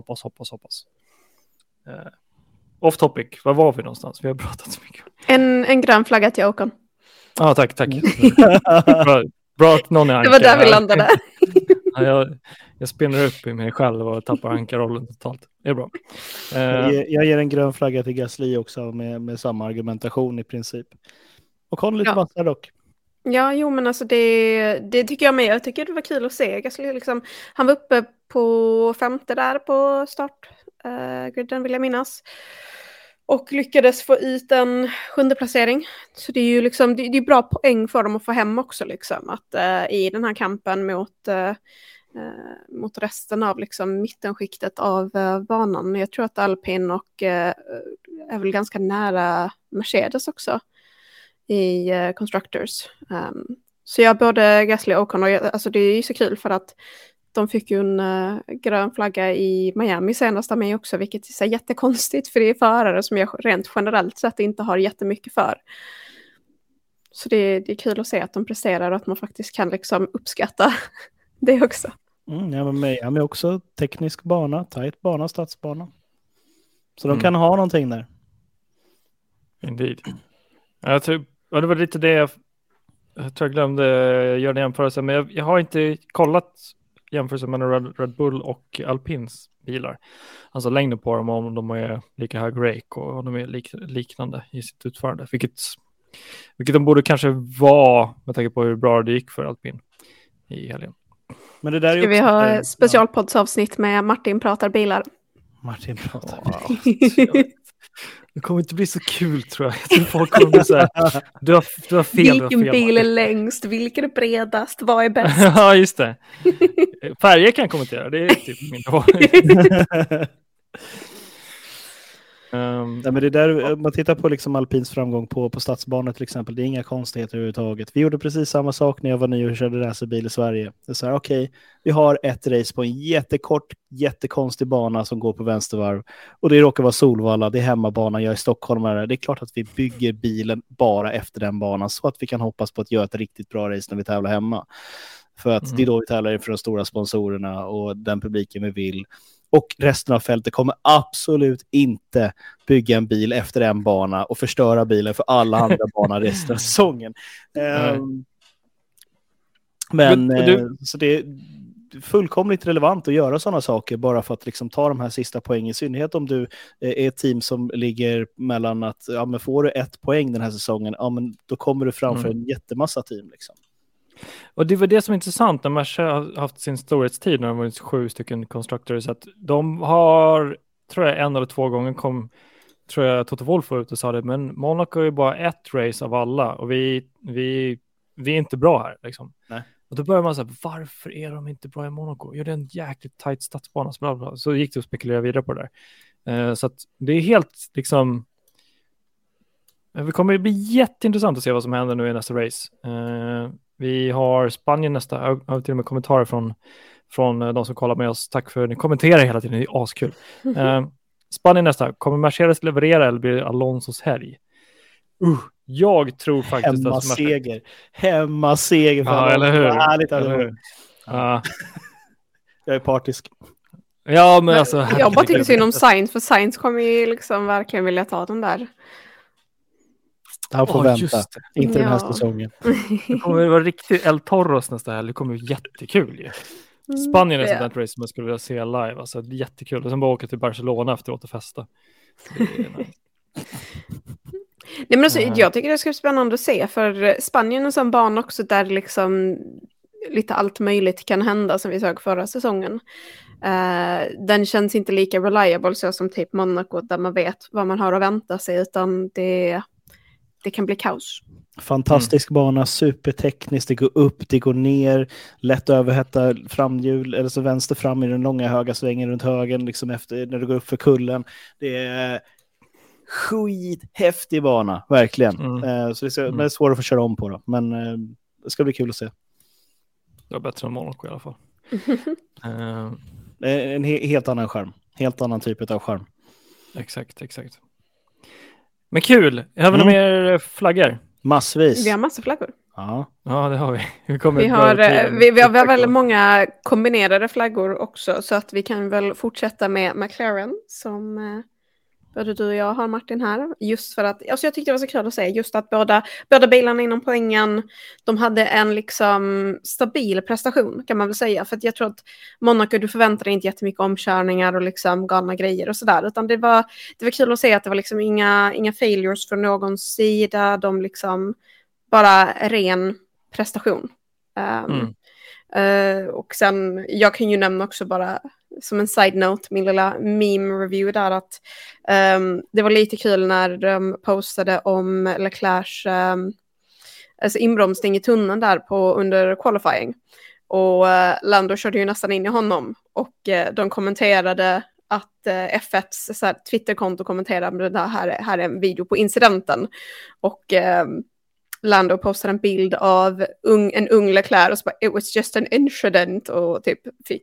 Off topic, vad var vi någonstans? Vi har pratat så mycket. En grön flagga till Ocon. Ja, tack. Bra att någon är ankar. Det var där vi landade. Jag spinner upp i mig själv och tappar ankarrollen totalt. Det är bra. Jag ger en grön flagga till Gasly också med samma argumentation i princip. Och Ocon lite vassare dock. Ja, jo men alltså det tycker jag med. Jag tycker det var kul att se Gasly liksom. Han var uppe på 5:e där på startgriden vill jag minnas. Och lyckades få ut en 7:e placering. Så det är ju liksom, det är bra poäng för dem att få hem också liksom. Att i den här kampen mot resten av liksom mittenskiktet av banan. Jag tror att Alpine och är väl ganska nära Mercedes också i Constructors. Så jag både Gasly och Ocon, alltså det är ju så kul för att de fick ju en grön flagga i Miami senast av mig också, vilket är så jättekonstigt för det är förare som jag rent generellt sett inte har jättemycket för. Så det är kul att se att de presterar och att man faktiskt kan liksom uppskatta det också. Ja, men Miami är också teknisk bana, tajt bana, stadsbana. Så de kan ha någonting där. Indeed. Jag tror, ja, det var lite det jag tror jag glömde göra en jämförelse, men jag har inte kollat jämförelsen mellan Red Bull och Alpins bilar. Alltså längden på dem, om de är lika hög rake och om de är liknande i sitt utförande. Vilket de borde kanske vara med tanke på hur bra det gick för Alpin i helgen. Men det där ska vi ha specialpoddsavsnitt med Martin pratar bilar. Martin pratar bilar. Det kommer inte bli så kul, tror jag. Folk kommer bli så här, du har fel. Vilken bil är längst? Vilken är bredast? Vad är bäst? Ja, just det. Färger kan kommentera. Det är typ min dag. Ja, men det där, man tittar på liksom Alpins framgång på stadsbanor till exempel. Det är inga konstigheter överhuvudtaget. Vi gjorde precis samma sak när jag var ny och körde racerbil i Sverige. Det är så här, okej, vi har ett race på en jättekort, jättekonstig bana som går på vänstervarv. Och det råkar vara Solvalla, det är hemmabanan, jag är stockholmare. Det är klart att vi bygger bilen bara efter den banan så att vi kan hoppas på att göra ett riktigt bra race när vi tävlar hemma. För att det är då vi tävlar inför de stora sponsorerna och den publiken vi vill. Och resten av fältet kommer absolut inte bygga en bil efter en bana och förstöra bilen för alla andra banor resten av säsongen. Så det är fullkomligt relevant att göra sådana saker bara för att liksom ta de här sista poängen. I synnerhet om du är ett team som ligger mellan att ja, men får du ett poäng den här säsongen, ja, men då kommer du framför en jättemassa team liksom. Och det var det som är intressant när Mercedes har haft sin storhetstid när de var 7 stycken Constructors, att de har, tror jag, 1 eller 2 gånger kom, tror jag Toto Wolff var ute och sa det, men Monaco är ju bara ett race av alla och vi är inte bra här liksom. Nej. Och då börjar man säga, varför är de inte bra i Monaco? Jo, det är en jäkligt tajt stadsbana, bla bla. Så gick det att spekulera vidare på det där. Så att det är helt liksom, det kommer bli jätteintressant att se vad som händer nu i nästa race. Vi har Spanien nästa. Jag har till och med kommentarer från de som kollar med oss. Tack för att ni kommenterar hela tiden. Det är askul. Spanien nästa. Kommer Mercedes leverera eller blir Alonsos helg? Jag tror faktiskt hemma att... Hemmaseger. Ja, eller hur? Härligt, eller hur? Ja. Jag är partisk. Ja, men alltså... Jag bara tycker synd om Sainz. För Sainz kommer ju liksom verkligen vilja ta den där... Han får vänta. Inte den här säsongen. Det kommer vara riktigt El Toros nästa helg. Det kommer vara jättekul ju. Spanien är sådant race som jag skulle vilja se live. Alltså, jättekul. Och sen bara åka till Barcelona efteråt och festa. Nej, men alltså, jag tycker det ska bli spännande att se. För Spanien är en sån bana också där liksom lite allt möjligt kan hända som vi såg förra säsongen. Den känns inte lika reliable så som typ Monaco där man vet vad man har att vänta sig, utan det kan bli kaos. Fantastisk bana, supertekniskt. Det går upp, det går ner. Lätt överhetta framhjul, eller så vänster fram i den långa höga svängen runt högen, liksom efter, när du går upp för kullen. Det är skithäftig bana, verkligen. Så det är svårt att få köra om på då. Men det ska bli kul att se. Det är bättre än Monaco i alla fall. En helt annan skärm. Helt annan typ av skärm. Exakt. Men kul. Har vi några mer flaggor? Massvis. Vi har massor flaggor. Ja, det har vi. Vi har väldigt många kombinerade flaggor också, så att vi kan väl fortsätta med McLaren som både du och jag har, Martin, här. Just för att, alltså jag tyckte det var så kul att säga, just att båda bilarna inom poängen, de hade en liksom stabil prestation kan man väl säga. För att jag tror att Monaco, du förväntar dig inte jättemycket omkörningar och liksom galna grejer och sådär. Utan det var kul att säga att det var liksom inga failures från någon sida. De liksom bara ren prestation. Och sen, jag kan ju nämna också bara som en side-note, min lilla meme-review där, att det var lite kul när de postade om Leclercs alltså inbromsning i tunneln där under qualifying. Och Lando körde ju nästan in i honom. Och de kommenterade att F1s så här, Twitterkonto kommenterade att det här är en video på incidenten. Och... Lando postar en bild av en ung Leclerc och så bara, it was just an incident, och typ fick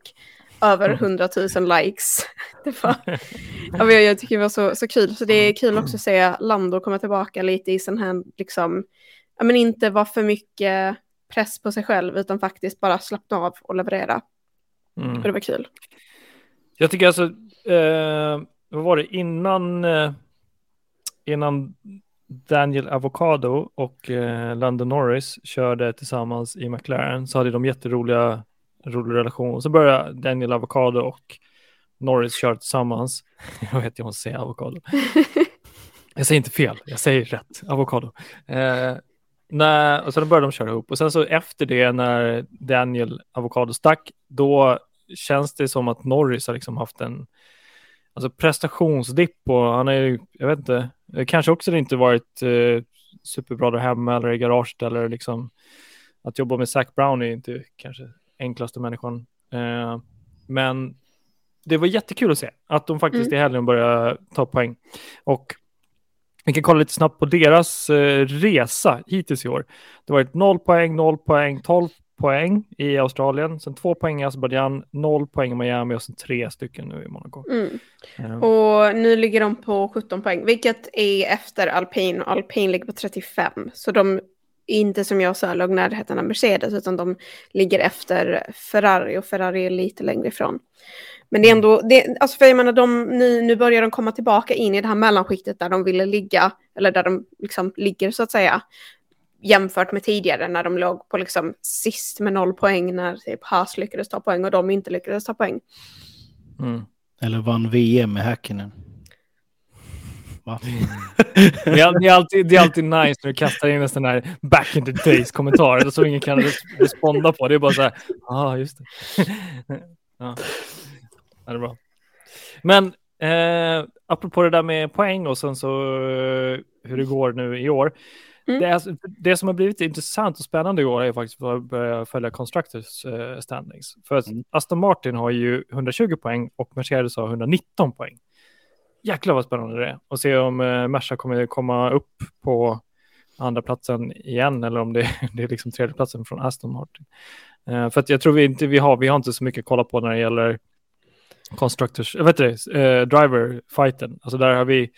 över 100,000 likes. Det var, jag tycker det var så kul. Så det är kul också att se Lando komma tillbaka lite i sån här liksom, ja, men inte vara för mycket press på sig själv utan faktiskt bara slappna av och leverera. Och det var kul. Jag tycker alltså vad var det innan Daniel Avocado och Lando Norris körde tillsammans i McLaren, så hade de jätterolig relation. Och så började Daniel Avocado och Norris köra tillsammans. Jag vet inte om jag säger Avocado. Jag säger inte fel, jag säger rätt. Avocado. Och sen började de köra ihop. Och sen så efter det, när Daniel Avocado stack, då känns det som att Norris har liksom haft en prestationsdipp, och han är ju, jag vet inte, kanske också det inte varit superbra där hemma eller i garaget, eller liksom att jobba med Zac Brown är inte kanske enklaste människan. Men det var jättekul att se att de faktiskt i helgen började ta poäng, och vi kan kolla lite snabbt på deras resa hittills i år. Det har varit 0 poäng, 12 poäng i Australien, sen 2 poäng i Azerbaijan, 0 poäng i Miami och sen 3 stycken nu i Monaco. Och nu ligger de på 17 poäng, vilket är efter Alpine. Alpine ligger på 35, så de är inte, som jag sa, låg närheten av Mercedes, utan de ligger efter Ferrari, och Ferrari är lite längre ifrån. Men det är ändå, för jag menar, nu börjar de komma tillbaka in i det här mellanskiktet där de ville ligga, eller där de liksom ligger, så att säga, jämfört med tidigare när de låg på liksom sist med 0 poäng, när typ Haas lyckades ta poäng och de inte lyckades ta poäng. Eller vann VM med Häkkinen. Det är alltid nice när du kastar in en sån här back in the days kommentarer så ingen kan responda på det. Är bara så här, just det. Ja, det är bra. Men apropå det där med poäng och sen så hur det går nu i år. Det som har blivit intressant och spännande i år är faktiskt att börja följa Constructors standings. För att Aston Martin har ju 120 poäng och Mercedes har 119 poäng. Jäklar vad spännande det är. Och se om Mersa kommer komma upp på andra platsen igen, eller om det är liksom tredje platsen från Aston Martin. För att jag tror vi har inte så mycket att kolla på när det gäller Constructors, driver-fighten. Alltså där har vi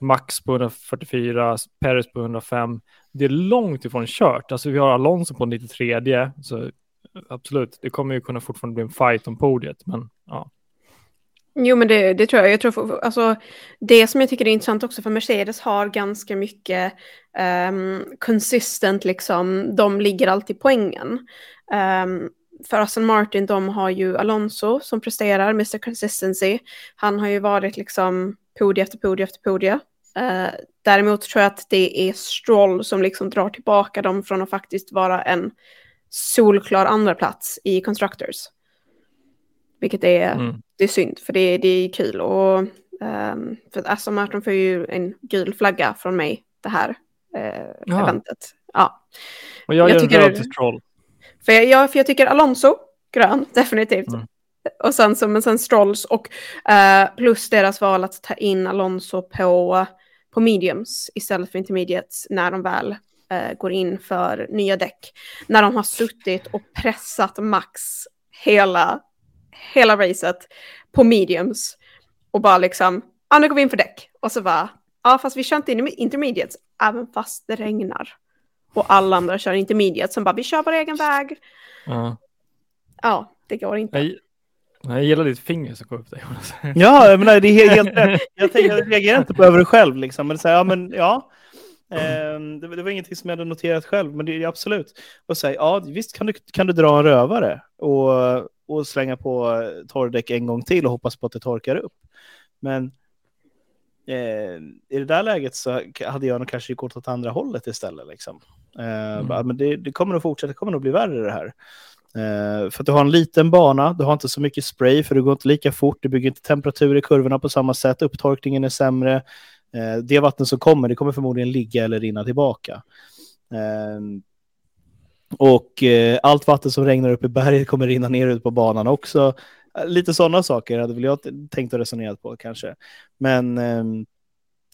Max på 144, Pérez på 105. Det är långt ifrån kört. Alltså vi har Alonso på 93, så absolut, det kommer ju kunna fortfarande bli en fight om podiet, men ja. Jo, men det tror jag. Det som jag tycker är intressant också, för Mercedes har ganska mycket consistent, liksom, de ligger alltid i poängen. För Aston Martin, de har ju Alonso som presterar, Mr. Consistency. Han har ju varit liksom podie efter podie efter podie. Däremot tror jag att det är Stroll som liksom drar tillbaka dem från att faktiskt vara en solklar andra plats i Constructors. Vilket är, det är synd, för det är kul. Och, för att Aston Martin får ju en gul flagga från mig, det här eventet. Ja. Och jag tycker en röd till Stroll. För jag tycker Alonso, grön, definitivt. Och sen Strolls, och plus deras val att ta in Alonso på mediums istället för intermediates när de väl går in för nya däck. När de har suttit och pressat Max hela racet på mediums och bara liksom, nu går vi in för däck. Och så bara, fast vi kör inte intermediates även fast det regnar. Och alla andra kör intermediates som bara, vi kör vår egen väg. Ja, det går inte. Jag gillar ditt finger som går upp där, Jonas. Ja, men det är helt rätt. Jag reagerar inte på över det själv, liksom. Men så här, det var ingenting som jag hade noterat själv, men det är absolut. Och säg, visst kan du dra en rövare och slänga på torrdäck en gång till och hoppas på att det torkar upp. Men i det där läget så hade jag nog kanske gått åt andra hållet istället, liksom. Men det kommer att fortsätta, det kommer att bli värre det här. För att du har en liten bana, du har inte så mycket spray, för det går inte lika fort, du bygger inte temperatur i kurvorna på samma sätt, upptorkningen är sämre, det vatten som kommer, det kommer förmodligen ligga eller rinna tillbaka, och allt vatten som regnar upp i berget kommer rinna ner ut på banan också. Lite sådana saker hade väl jag tänkt att resonera på kanske, men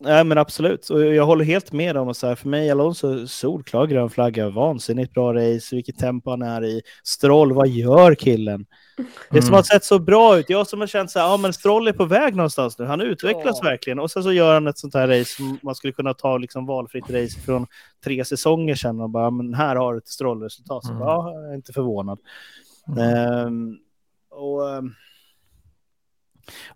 men absolut, och jag håller helt med om, och så här, för mig Alonso, solklar grön flagga, vansinnigt bra race, vilket tempo han är i. Stroll, vad gör killen? Det som har sett så bra ut, jag som har känt så här, men Stroll är på väg någonstans nu, han utvecklas verkligen, och sen så gör han ett sånt här race som man skulle kunna ta liksom valfritt race från 3 säsonger sedan och bara, men här har du ett Stroll-resultat, så jag är inte förvånad.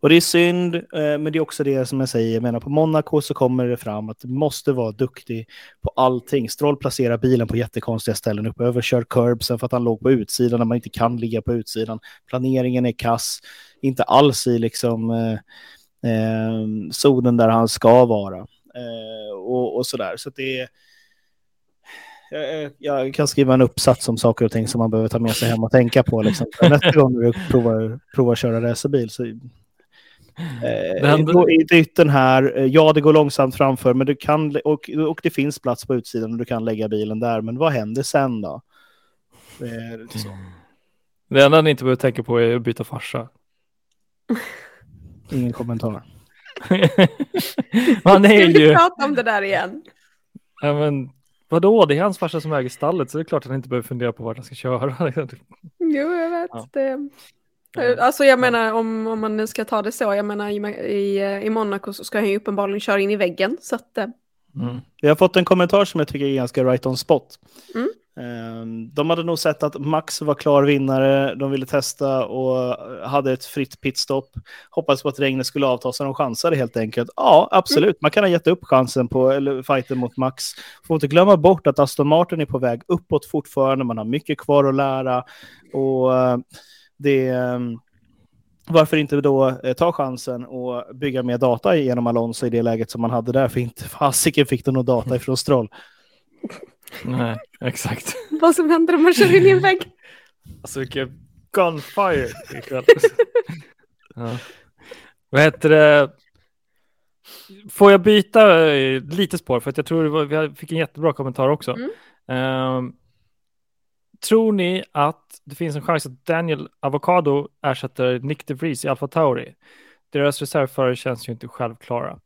Och det är synd, men det är också det som jag säger. Jag menar, på Monaco så kommer det fram att du måste vara duktig på allting. Stroll placerar bilen på jättekonstiga ställen uppöver, kör curbsen för att han låg på utsidan när man inte kan ligga på utsidan. Planeringen är kass, inte alls i liksom zonen där han ska vara. Och sådär. Så att det är... Jag kan skriva en uppsats om saker och ting som man behöver ta med sig hem och tänka på liksom. Nästa gång du provar att köra racerbil så ytten här, ja det går långsamt framför, men du kan, och det finns plats på utsidan och du kan lägga bilen där, men vad händer sen då? Det enda ni inte behöver tänka på är att byta farsa. Ingen kommentar. Man är ju... Ska vi prata om det där igen? Ja, men vadå? Det är hans farsa som äger stallet, så det är klart att han inte behöver fundera på vart han ska köra. Jo, jag vet. Ja. Det. Alltså jag menar, om man nu ska ta det så, jag menar i Monaco så ska han ju uppenbarligen köra in i väggen. Så att, Jag har fått en kommentar som jag tycker är ganska right on spot. De hade nog sett att Max var klar vinnare, de ville testa och hade ett fritt pitstop, hoppades på att regnet skulle avta så de chansade helt enkelt. Ja, absolut, man kan ha gett upp chansen på eller fighten mot Max. Får inte glömma bort att Aston Martin är på väg uppåt fortfarande, man har mycket kvar att lära och det... Varför inte då ta chansen och bygga mer data genom Alonso i det läget som man hade där, för inte fasiken fick de någon data ifrån Stroll. Nej, exakt. Vad som händer om man kör in i en vägg? Alltså vilken gunfire ikväll. Ja. Vad heter det? Får jag byta lite spår? För att jag tror vi fick en jättebra kommentar också. Tror ni att det finns en chans att Daniel Avocado ersätter Nyck de Vries i Alpha Tauri? Deras reservförare känns ju inte självklara.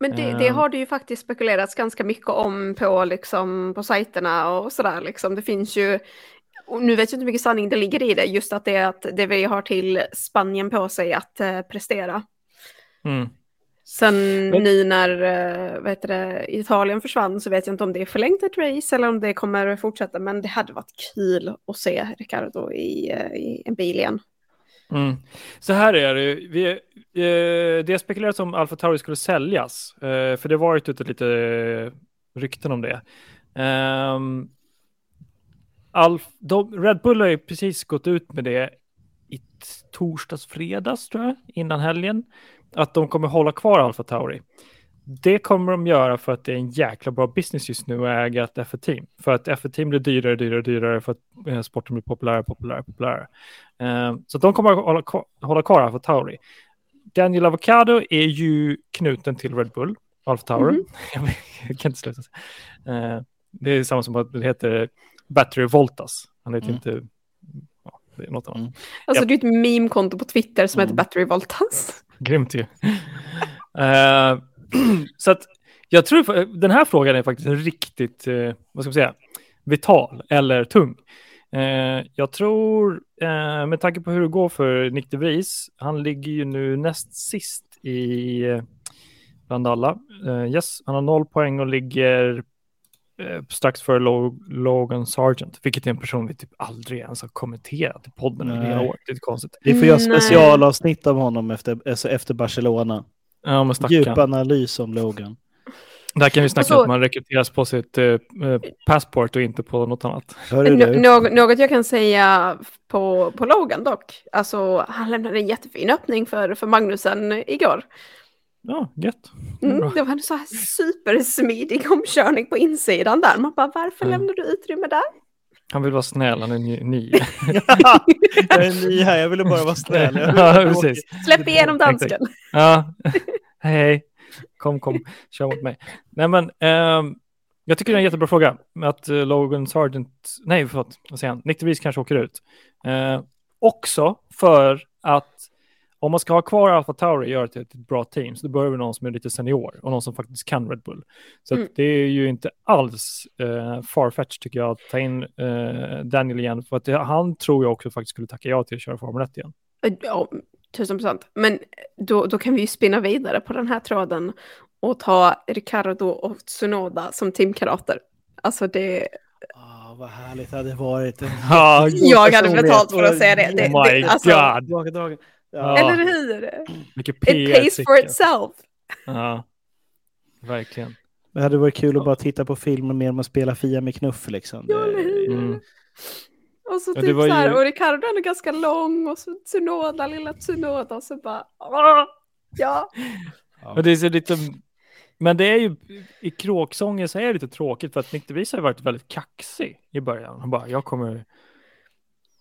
Men det har det ju faktiskt spekulerats ganska mycket om på, liksom, på sajterna och sådär. Liksom. Det finns ju, nu vet jag inte hur mycket sanning det ligger i det, just att det vi har till Spanien på sig att prestera. Sen nu när Italien försvann så vet jag inte om det är förlängt ett race eller om det kommer fortsätta. Men det hade varit kul att se Ricardo i en bil igen. Så här är det. Det har spekulerats om Alpha Tauri skulle säljas. För det har varit ute lite rykten om det. Red Bull har ju precis gått ut med det i torsdags, fredags tror jag, innan helgen. Att de kommer hålla kvar Alpha Tauri. Det kommer de göra för att det är en jäkla bra business just nu att äga ett F1-team. För att F1-team blir dyrare för att sporten blir populärare. Så de kommer att hålla kvar Alpha Tauri. Daniel Avocado är ju knuten till Red Bull, Alpha Tauri. Jag kan inte sluta. Det är samma som att det heter Battery Voltas. Han heter inte... Ja, det är något annat. Alltså det är ett meme-konto på Twitter som heter Battery Voltas. Grymt ju. Så att jag tror den här frågan är faktiskt riktigt vad ska man säga, vital eller tung. Jag tror med tanke på hur det går för Nyck de Vries, han ligger ju nu näst sist i bland alla. Han har 0 poäng och ligger strax för Logan Sargent, vilket är en person vi typ aldrig ens har kommenterat i podden i flera år. Det är konstigt. Vi får göra specialavsnitt av honom efter Barcelona. Ja, men djup analys om Logan. Där kan vi snacka att man rekryteras på sitt passport och inte på något annat. Något jag kan säga på Logan dock. Alltså, han lämnade en jättefin öppning för Magnussen igår. Ja, gött. Det var en så här supersmidig omkörning på insidan där. Man bara, varför lämnar du utrymme där? Han vill vara snäll, han är ny. Jag är ny här, jag ville bara vara snäll. Släpp igenom dansken. Ja, hej. Kom, kör mot mig. Nej, men jag tycker det är en jättebra fråga. Att Logan Sargent, nej förlåt, vad säger han? Nyck de Vries kanske åker ut. Också för att om man ska ha kvar Alpha Tauri och göra det till ett bra team, så då behöver någon som är lite senior och någon som faktiskt kan Red Bull. Så att det är ju inte alls farfetch tycker jag att ta in Daniel igen, för att han tror jag också faktiskt skulle tacka ja till att köra Formel 1 igen. Ja, 1000%. Men då kan vi ju spinna vidare på den här tråden och ta Ricardo och Tsunoda som teamkarater. Alltså det... Fan vad härligt det hade varit. Ja, jag hade betalt för att säga det. Oh my alltså, god. Ja. Eller hur? It pays for itself. Ja, verkligen. Det hade varit kul att bara titta på filmer mer om att spela Fia med knuff liksom. Ja, mm. Och så typ så här, ju... och Ricardo är ganska lång och så Tsunoda, lilla Tsunoda och så bara, ja. Och det är så lite... Men det är ju, i kråksången så är det lite tråkigt för att Nyck de Vries har varit väldigt kaxig i början. Han bara, jag kommer...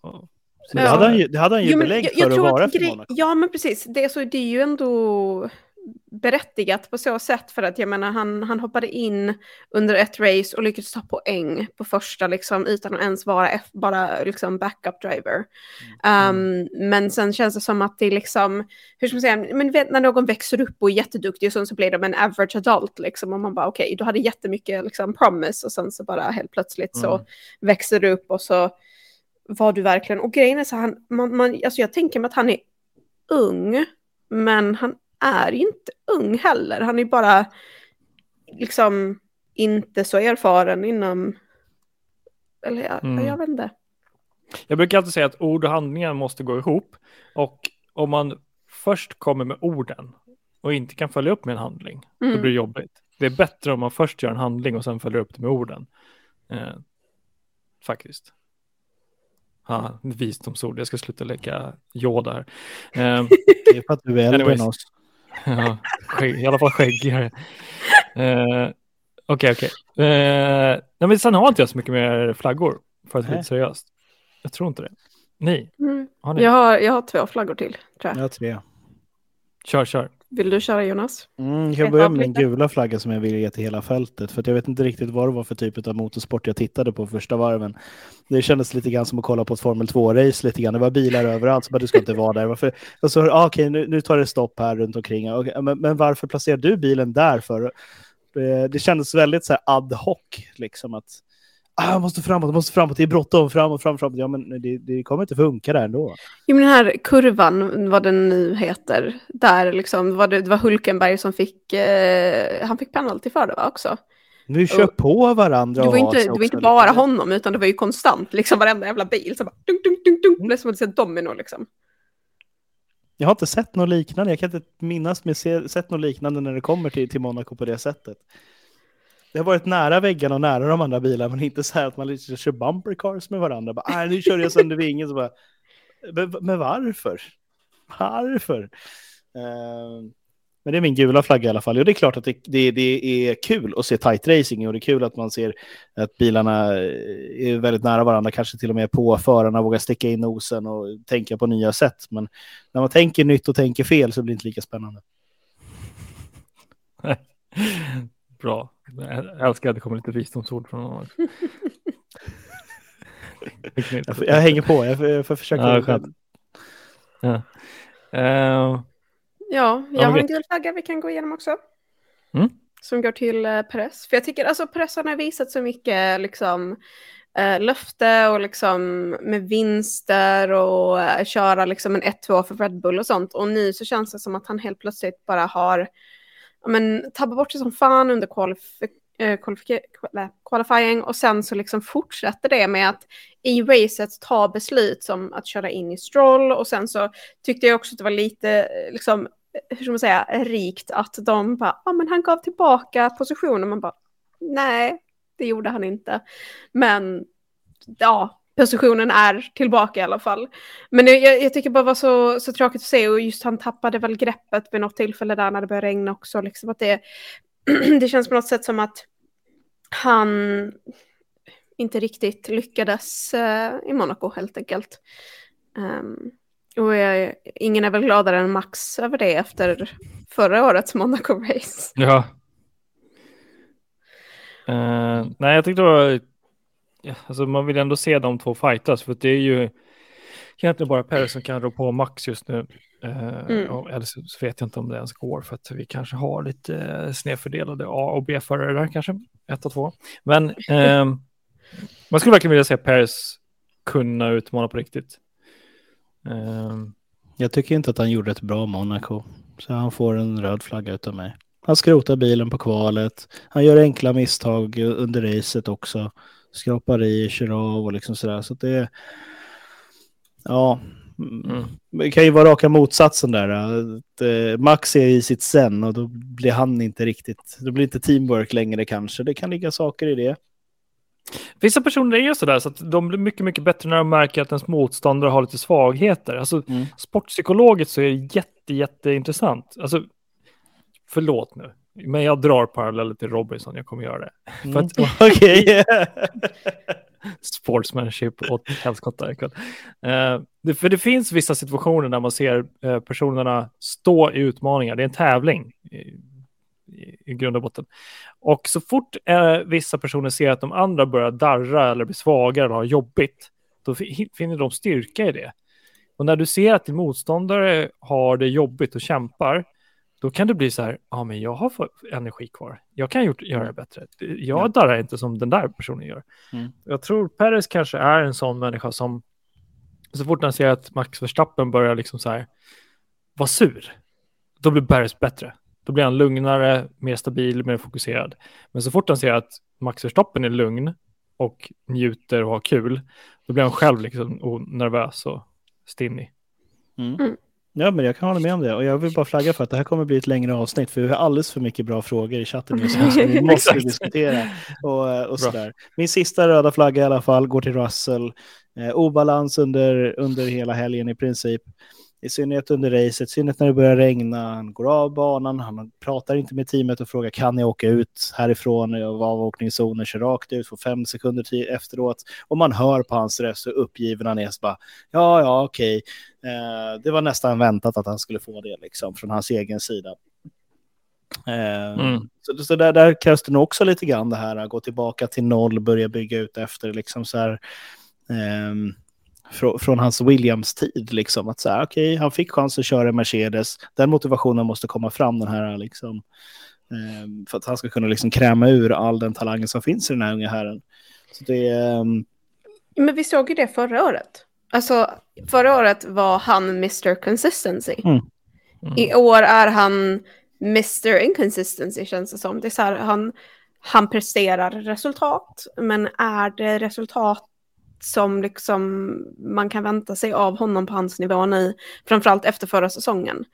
Ja. Så det hade han ju, belägg för att vara för Monaco. Ja, men precis. Det är ju ändå berättigat på så sätt för att jag menar, han hoppade in under ett race och lyckades ta poäng på första liksom, utan att ens vara bara liksom, backup driver. Men sen känns det som att det liksom, hur ska man säga, men när någon växer upp och är jätteduktig och sen så blir de en average adult liksom, och man bara okej, du hade jättemycket liksom, promise och sen så bara helt plötsligt så växer du upp och så var du verkligen, och grejen är så alltså jag tänker mig att han är ung, men han är inte ung heller. Han är bara liksom inte så erfaren inom eller jag vet inte. Jag brukar alltid säga att ord och handlingar måste gå ihop, och om man först kommer med orden och inte kan följa upp med en handling, då blir det jobbigt. Det är bättre om man först gör en handling och sen följer upp det med orden. Faktiskt. Ja, visdomsord. Jag ska sluta lägga Yoda här. Det är för att du är äldre än oss. Ja, i alla fall skäggigare. Okej. Nej, men sen har inte jag så mycket mer flaggor för att bli seriöst. Jag tror inte det. Har ni? Jag har 2 flaggor till, tror jag. Jag har 3. Kör. Vill du köra, Jonas? Jag börjar med en gula flagga som jag vill ge till hela fältet. För att jag vet inte riktigt vad det var för typ av motorsport jag tittade på första varven. Det kändes lite grann som att kolla på ett Formel 2-race lite grann. Det var bilar överallt. Så bara, du ska inte vara där. Varför? Och så, okej, nu tar det stopp här runt omkring. Okay, men varför placerar du bilen där för? Det kändes väldigt så här ad hoc. Liksom att jag måste framåt, det är bråttom, framåt. Ja, men det kommer inte funka där ändå. Jo, men den här kurvan, vad den nu heter, där liksom, det var Hulkenberg som fick, han fick penalty för det också. Nu kör på varandra. Det var inte bara honom, utan det var ju konstant, liksom varenda jävla bil, så bara, dunk. Det är som att se domino liksom. Jag har inte sett något liknande, jag kan inte minnas men sett något liknande när det kommer till Monaco på det sättet. Det har varit nära väggarna och nära de andra bilarna, men inte så här att man liksom kör bumper cars med varandra. Bara, nu kör jag sönder vingen. Så bara, men varför? Men det är min gula flagga i alla fall. Och det är klart att det är kul att se tight racing. Och det är kul att man ser att bilarna är väldigt nära varandra. Kanske till och med på förarna vågar sticka in nosen och tänka på nya sätt. Men när man tänker nytt och tänker fel så blir det inte lika spännande. Bra. Jag älskar att det kommer lite visdomsord från honom. Jag hänger på. Jag får försöka. Jag har en gul flagga vi kan gå igenom också. Som går till Perez. För jag tycker alltså Perez har visat så mycket liksom löfte och liksom med vinster och köra liksom en 1-2 för Red Bull och sånt. Och nu så känns det som att han helt plötsligt bara har tabbar bort sig som fan under qualifying och sen så liksom fortsätter det med att i racet ta beslut som att köra in i Stroll, och sen så tyckte jag också att det var lite liksom, hur ska man säga, rikt att de bara, men han gav tillbaka positionen, man bara, nej det gjorde han inte, men ja, positionen är tillbaka i alla fall. Men jag tycker bara var så tråkigt att se, och just han tappade väl greppet vid något tillfälle där när det började regna också liksom, att det känns på något sätt som att han inte riktigt lyckades i Monaco helt enkelt. Och ingen är väl gladare än Max över det efter förra årets Monaco-race. Ja. Nej, jag tyckte det var alltså man vill ändå se de två fightas, för det är ju egentligen bara Perez som kan rå på Max just nu. Eller så vet jag inte om det ens går, för att vi kanske har lite snedfördelade A- och B-förare där kanske, 1 och 2. Men man skulle verkligen vilja se Perez kunna utmana på riktigt. Jag tycker inte att han gjorde ett bra Monaco, så han får en röd flagga utav mig. Han skrotar bilen på kvalet, han gör enkla misstag under racet också. skrapar i, kör av och liksom sådär. Så att det är, ja, det kan ju vara raka motsatsen där. Att, Max är i sitt zen och då blir han inte riktigt, då blir inte teamwork längre kanske. Det kan ligga saker i det. Vissa personer är sådär så att de blir mycket, mycket bättre när de märker att ens motståndare har lite svagheter. Alltså sportpsykologiskt så är det jätteintressant. Alltså, förlåt nu, men jag drar paralleller till Robinson, jag kommer göra det. Okej. Sportsmanship åt helskottar. För det finns vissa situationer där man ser personerna stå i utmaningar. Det är en tävling i grund och botten. Och så fort vissa personer ser att de andra börjar darra eller blir svagare eller har jobbigt, då finner de styrka i det. Och när du ser att din motståndare har det jobbigt och kämpar, då kan det bli så här, ja men jag har energi kvar. Jag kan göra det bättre. Jag darrar inte som den där personen gör. Mm. Jag tror Perez kanske är en sån människa som så fort han ser att Max Verstappen börjar liksom så här vara sur, då blir Perez bättre. Då blir han lugnare, mer stabil, mer fokuserad. Men så fort han ser att Max Verstappen är lugn och njuter och har kul, då blir han själv liksom nervös och stinnig. Mm. Ja, men jag kan hålla med om det. Och jag vill bara flagga för att det här kommer bli ett längre avsnitt, för vi har alldeles för mycket bra frågor i chatten nu som vi måste diskutera. Och sådär. Min sista röda flagga i alla fall går till Russell. Obalans under hela helgen i princip. I synnerhet under racet, i synnerhet när det börjar regna. Han går av banan, han pratar inte med teamet och frågar, kan jag åka ut härifrån? Jag var avåkningszonen, kör rakt ut, får 5 sekunder efteråt. Och man hör på hans röst och uppgiven han är så bara, ja, okej. Det var nästan väntat att han skulle få det liksom, från hans egen sida. Så där krävs det nog också lite grann det här, gå tillbaka till noll, börja bygga ut efter liksom så här... Från hans Williams tid liksom, att säga okej, han fick chans att köra Mercedes, den motivationen måste komma fram, den här liksom, för att han ska kunna liksom kräma ur all den talangen som finns i den här unga herren. Så det, men vi såg ju det förra året. Alltså förra året var han Mr. Consistency. I år är han Mr. Inconsistency, känns det som. Det är så här, han presterar resultat, men är det resultat som liksom man kan vänta sig av honom på hans nivå nu, framförallt efter förra säsongen.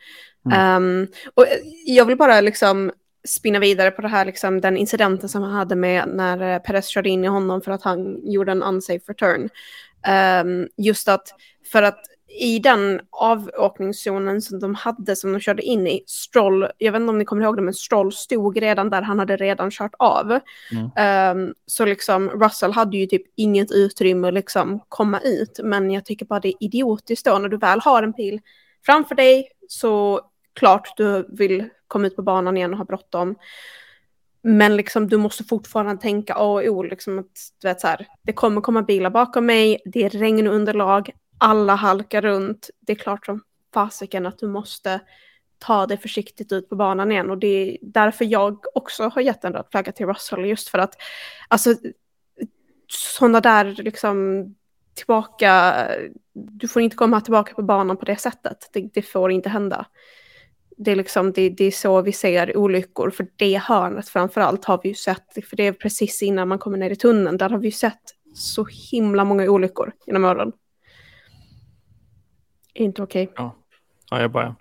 Och jag vill bara liksom spinna vidare på det här, liksom den incidenten som han hade med när Perez körde in i honom för att han gjorde en unsafe return. Just att, för att i den avåkningszonen som de körde in i, Stroll, jag vet inte om ni kommer ihåg det, men Stroll stod redan där, han hade redan kört av. Så liksom Russell hade ju typ inget utrymme att liksom komma ut, men jag tycker bara det är idiotiskt då, när du väl har en pil framför dig så klart du vill komma ut på banan igen och ha bråttom. Men liksom, du måste fortfarande tänka liksom, att du vet, så här, det kommer komma bilar bakom mig, det är regnunderlag, alla halkar runt. Det är klart som fasiken att du måste ta det försiktigt ut på banan igen. Och det är därför jag också har gett en röd flagga till Russell. Just för att alltså, sådana där liksom tillbaka... Du får inte komma tillbaka på banan på det sättet. Det får inte hända. Det är, liksom, det är så vi ser olyckor. För det hörnet framförallt har vi ju sett. För det är precis innan man kommer ner i tunneln. Där har vi ju sett så himla många olyckor genom åren. Inte okej. Okay. Ja, jag bara.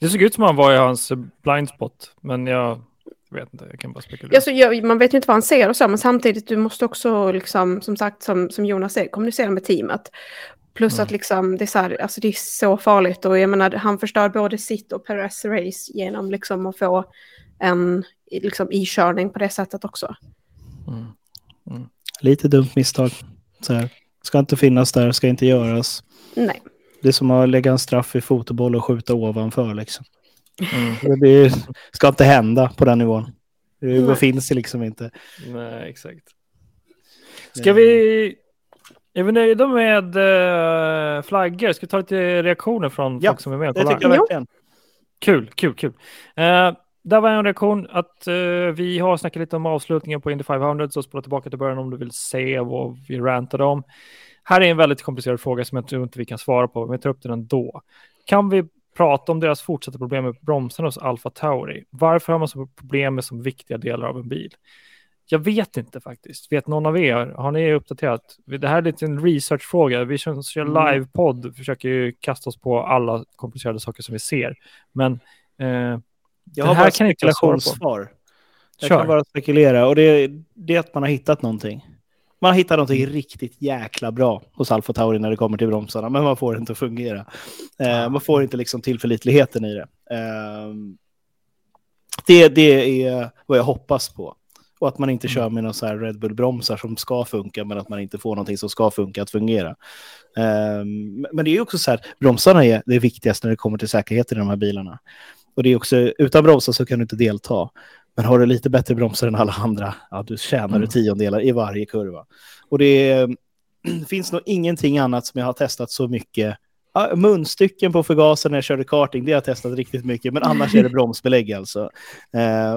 Det såg ut som han var i hans blindspot, men jag vet inte, jag kan bara spekulera. Alltså, man vet ju inte vad han ser och så, men samtidigt du måste också liksom, som sagt, som Jonas säger, kommunicera med teamet. Plus att liksom, det är så här, alltså det är så farligt, och jag menar, han förstör både sitt och Perez race genom liksom att få en liksom ikörning på det sättet också. Lite dumt misstag så här. Ska inte finnas där, ska inte göras. Nej. Det är som att lägga en straff i fotboll och skjuta ovanför liksom. Det ska inte hända på den nivån. Det finns det liksom inte. Nej, exakt. Är vi nöjda med flaggor? Ska vi ta lite reaktioner från folk som är med? Ja, det tycker jag verkligen. Kul. Där var en reaktion att vi har snackat lite om avslutningen på Indy 500, så spola tillbaka till början om du vill se vad vi rantade om. Här är en väldigt komplicerad fråga som jag tror inte vi kan svara på, men jag tar upp den ändå. Kan vi prata om deras fortsatta problem med bromsarna hos Alpha Tauri? Varför har man så problem med som viktiga delar av en bil? Jag vet inte faktiskt. Vet någon av er? Har ni uppdaterat? Det här är lite en researchfråga. Vi känns livepodd försöker ju kasta oss på alla komplicerade saker som vi ser. Men jag har här kan inte lägga svar. Jag kan bara spekulera. Och det är att man har hittat någonting. Man har hittat någonting riktigt jäkla bra hos Alpha Tauri när det kommer till bromsarna. Men man får det inte att fungera. Man får inte liksom tillförlitligheten i det. Det är vad jag hoppas på. Och att man inte kör med någon så här Red Bull-bromsar som ska funka, men att man inte får någonting som ska funka att fungera. Men det är ju också så här, bromsarna är det viktigaste när det kommer till säkerheten i de här bilarna. Och det är också, utan bromsar så kan du inte delta. Men har du lite bättre bromsar än alla andra, ja, du tjänar du 10 i varje kurva. Och det finns nog ingenting annat som jag har testat så mycket. Munstycken på förgasaren när jag körde karting, det har jag testat riktigt mycket, men annars är det bromsbelägg alltså.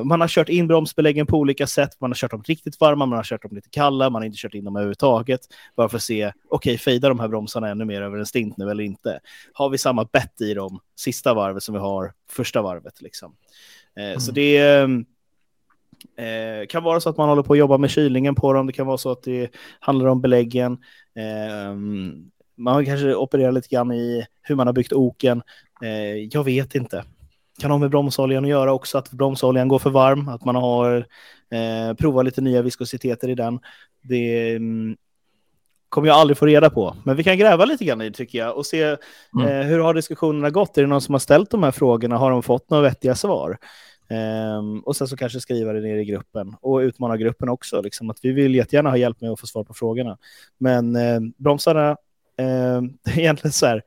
Man har kört in bromsbeläggen på olika sätt, man har kört dem riktigt varma, man har kört dem lite kalla, man har inte kört in dem överhuvudtaget, bara för att se, okej, fejdar de här bromsarna ännu mer över en stint nu eller inte? Har vi samma bett i dem sista varvet som vi har första varvet liksom? Så det kan vara så att man håller på att jobba med kylningen på dem, det kan vara så att det handlar om beläggen. Man kanske opererar lite grann i hur man har byggt oken. Jag vet inte. Kan ha med bromsoljan att göra också, att bromsoljan går för varm. Att man har provat lite nya viskositeter i den. Det kommer jag aldrig få reda på. Men vi kan gräva lite grann i det tycker jag. Och se hur har diskussionerna gått. Är det någon som har ställt de här frågorna? Har de fått några vettiga svar? Och sen så kanske skriva det ner i gruppen och utmana gruppen också. Liksom, att vi vill jättegärna ha hjälp med att få svar på frågorna. Men bromsarna... egentligen så här,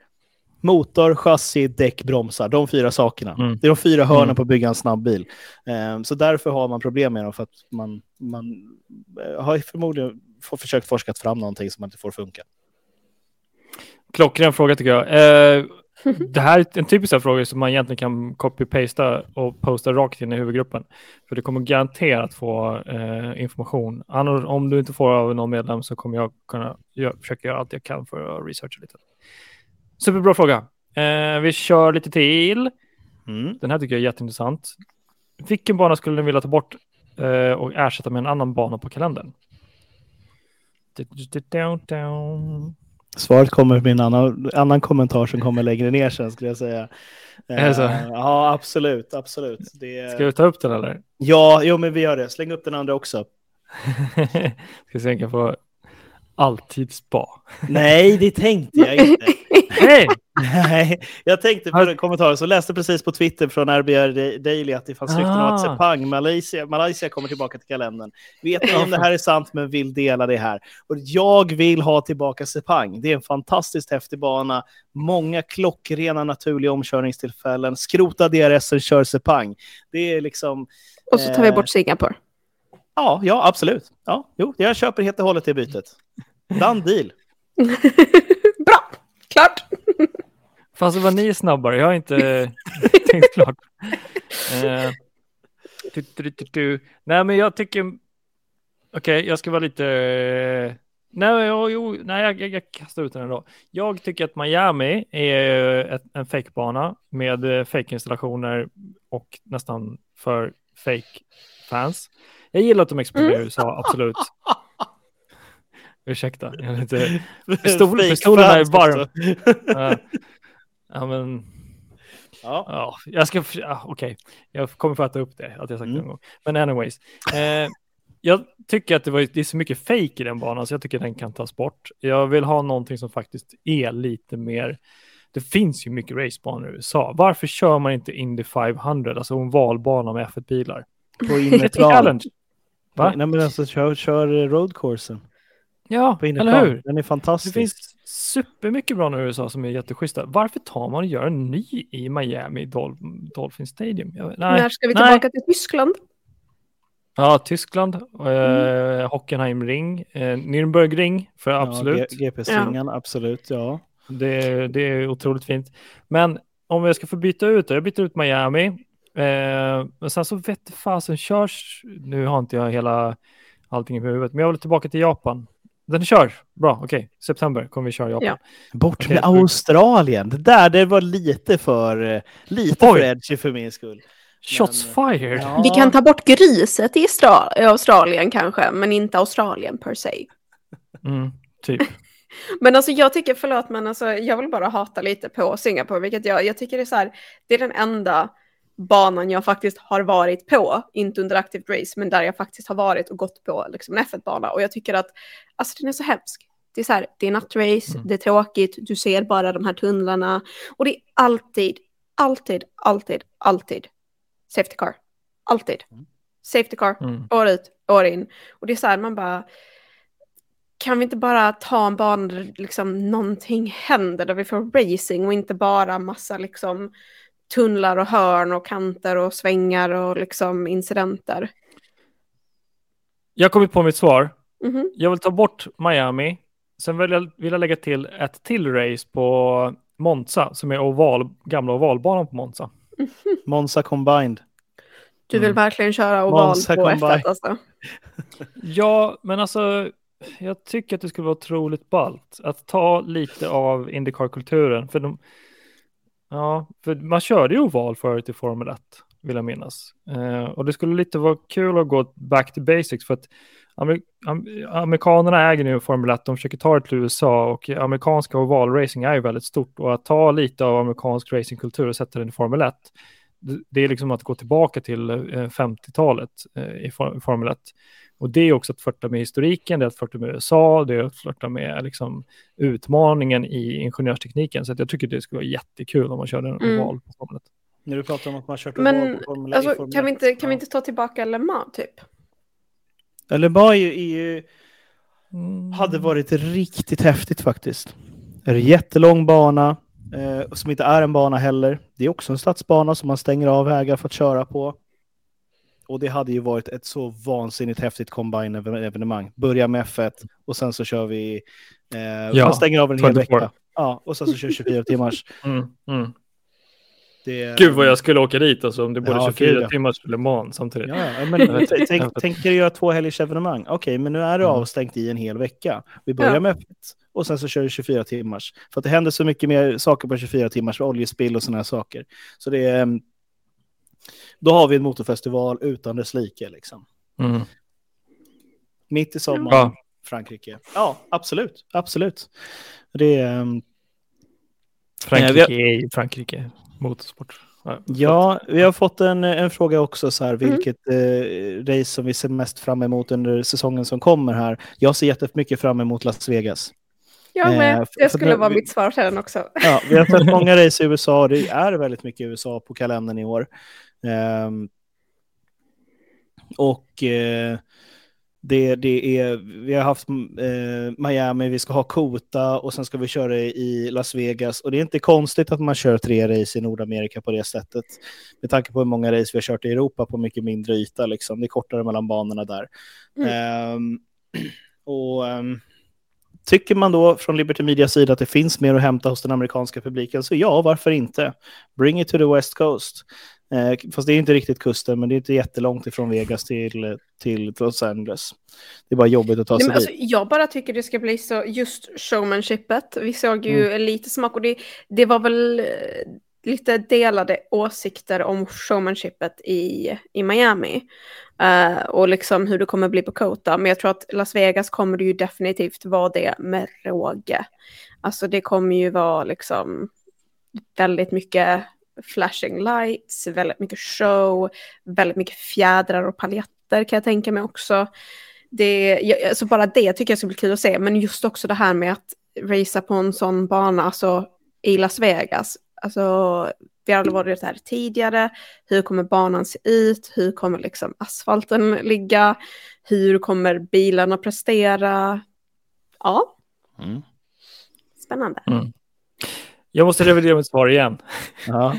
motor, chassi, däck, bromsar, de 4 sakerna. Det är de 4 hörnen på att bygga en snabbbil. Så därför har man problem med dem, för att man har förmodligen försökt forska fram någonting som inte får funka. Klockren fråga tycker jag. Det här är en typisk fråga som man egentligen kan copy-pasta och posta rakt in i huvudgruppen. För du kommer garanterat få information. Annars, om du inte får av någon medlem, så kommer jag kunna försöka göra allt jag kan för att researcha lite. Superbra fråga. Vi kör lite till. Den här tycker jag är jätteintressant. Vilken bana skulle du vilja ta bort och ersätta med en annan bana på kalendern? Svaret kommer med en annan kommentar som kommer längre ner sen, skulle jag säga. Ja, absolut. Ska vi ta upp den eller? Ja, jo, men vi gör det. Släng upp den andra också. Ska se om jag kan få alltid spa. Nej, det tänkte jag inte. Nej, jag tänkte på den kommentaren. Så läste precis på Twitter från RBR Daily att det fanns rykten om att Sepang, Malaysia kommer tillbaka till kalendern. Vet ni om det här är sant, men vill dela det här. Och jag vill ha tillbaka Sepang. Det är en fantastiskt häftig bana. Många klockrena naturliga omkörningstillfällen. Skrota DRS och kör Sepang. Det är liksom... Och så tar vi bort Singapore. Ja, absolut. Ja, jo, jag köper helt och hållet i bytet. Dan deal. Bra. Klart. Fast det var ni snabbare. Jag har inte tänkt klart. Nej, men jag tycker... Okej, jag ska vara lite... Nej, jag kastar ut den ändå. Jag tycker att Miami är en fejkbana med fejkinstallationer och nästan för fejkfans. Jag gillar att de exponerar i USA, absolut. Ursäkta, jag vet inte. Pistolen är varm. Okej. Jag kommer få äta upp det, att jag sagt det en gång. Men anyways. Jag tycker att det är så mycket fake i den banan, så jag tycker att den kan tas bort. Jag vill ha någonting som faktiskt är lite mer... Det finns ju mycket racebanor i USA. Varför kör man inte Indy 500? Alltså en valbana med F1-bilar. På innerplan. Va? Nej, men alltså kör roadcoursen. Ja, eller hur? Den är fantastisk. Det finns supermycket bra nu i USA som är jätteschyssta. Varför tar man och gör en ny i Miami Dolphin Stadium? När ska vi tillbaka till Tyskland? Ja, Tyskland. Hockenheimring. Nürburgring, för absolut. GP-slingan, ja. Absolut, ja. Det är otroligt fint. Men om jag ska få byta ut det. Jag byter ut Miami. Men sen så vet du fasen körs. Nu har inte jag hela allting på huvudet. Men jag vill tillbaka till Japan. Den kör. Bra, okej. September kommer vi köra Japan. Ja. Bort med Australien. Det var lite för edgy för min skull. Shots fired. Ja. Vi kan ta bort griset i Australien kanske, men inte Australien per se. Mm, typ. Men alltså jag tycker, förlåt, men alltså jag vill bara hata lite på Singapore, vilket jag tycker är så här, det är den enda banan jag faktiskt har varit på, inte under aktivt race, men där jag faktiskt har varit och gått på liksom en F1-bana, och jag tycker att alltså den är så hemsk. Det är så här, det är nattrace, det är tråkigt, du ser bara de här tunnlarna, och det är alltid safety car. Alltid. Safety car, år ut, år in. Och det är så här, man bara, kan vi inte bara ta en bana där liksom någonting händer, där vi får racing och inte bara massa liksom tunnlar och hörn och kanter och svängar och liksom incidenter? Jag kommer på mitt svar. Mm-hmm. Jag vill ta bort Miami. Sen vill jag lägga till ett till race på Monza, som är gamla ovalbanan på Monza. Mm-hmm. Monza combined. Du vill verkligen köra oval Monza på F1 alltså. Ja, men alltså jag tycker att det skulle vara otroligt ballt att ta lite av IndyCar-kulturen, för för man körde ju oval förut i Formel 1, vill jag minnas. Och det skulle lite vara kul att gå back to basics, för att amerikanerna äger nu Formel 1, de försöker ta det till USA, och amerikanska ovalracing är ju väldigt stort, och att ta lite av amerikansk racingkultur och sätta den i Formel 1, det är liksom att gå tillbaka till 50-talet i Formel 1, och det är också att flirta med historiken, det är att flirta med USA, det är att flirta med liksom utmaningen i ingenjörstekniken, så att jag tycker det skulle vara jättekul om man körde en oval på Formel 1. När du pratar om att man kört oval på Formel 1, alltså, kan vi inte ta tillbaka Le Mans typ? Eller bara EU hade varit riktigt häftigt faktiskt. En jättelång bana som inte är en bana heller. Det är också en stadsbana som man stänger av vägar för att köra på. Och det hade ju varit ett så vansinnigt häftigt combine-evenemang. Börja med F1 och sen så kör vi man stänger av en hel vecka. Ja, och sen så kör 24 timmars. Gud vad jag skulle åka dit alltså, om det borde 24 timmars Le Mans samtidigt. Ja, men tänker göra 2 helgers evenemang. Okej, men nu är det avstängt i en hel vecka. Vi börjar med öppet och sen så kör vi 24 timmars. För att det händer så mycket mer saker på 24 timmars, oljespill och såna här saker. Så det är, då har vi en motorfestival utan dess like liksom. Mm. Mitt i sommaren, Frankrike. Ja, absolut, absolut. Det är Frankrike. Motorsport. Ja, vi har fått en fråga också så här, vilket race som vi ser mest fram emot under säsongen som kommer här. Jag ser jättemycket fram emot Las Vegas. Ja, men det skulle vara mitt svar till den också. Ja, vi har sett många race i USA. Det är väldigt mycket USA på kalendern i år. Vi har haft Miami, vi ska ha Kota och sen ska vi köra i Las Vegas, och det är inte konstigt att man kör 3 race i Nordamerika på det sättet, med tanke på hur många race vi har kört i Europa på mycket mindre yta liksom. Det är kortare mellan banorna där. Tycker man då från Liberty Media sida att det finns mer att hämta hos den amerikanska publiken, så ja, varför inte? Bring it to the West Coast. Fast det är inte riktigt kusten, men det är inte jättelångt ifrån Vegas till Los Angeles. Det är bara jobbigt att ta sig dit. Jag bara tycker det ska bli så, just showmanshipet. Vi såg ju lite smak, och det var väl lite delade åsikter om showmanshipet i Miami. Och liksom hur det kommer bli på Kota. Men jag tror att Las Vegas kommer det ju definitivt vara det med råge. Alltså det kommer ju vara liksom väldigt mycket flashing lights, väldigt mycket show, väldigt mycket fjädrar och paljetter kan jag tänka mig också. Alltså bara det tycker jag skulle bli kul att se, men just också det här med att racea på en sån bana, alltså i Las Vegas. Alltså vi har aldrig varit här tidigare. Hur kommer banan se ut? Hur kommer liksom asfalten ligga? Hur kommer bilarna prestera? Ja. Spännande. Jag måste revidera mitt svar igen. Ja.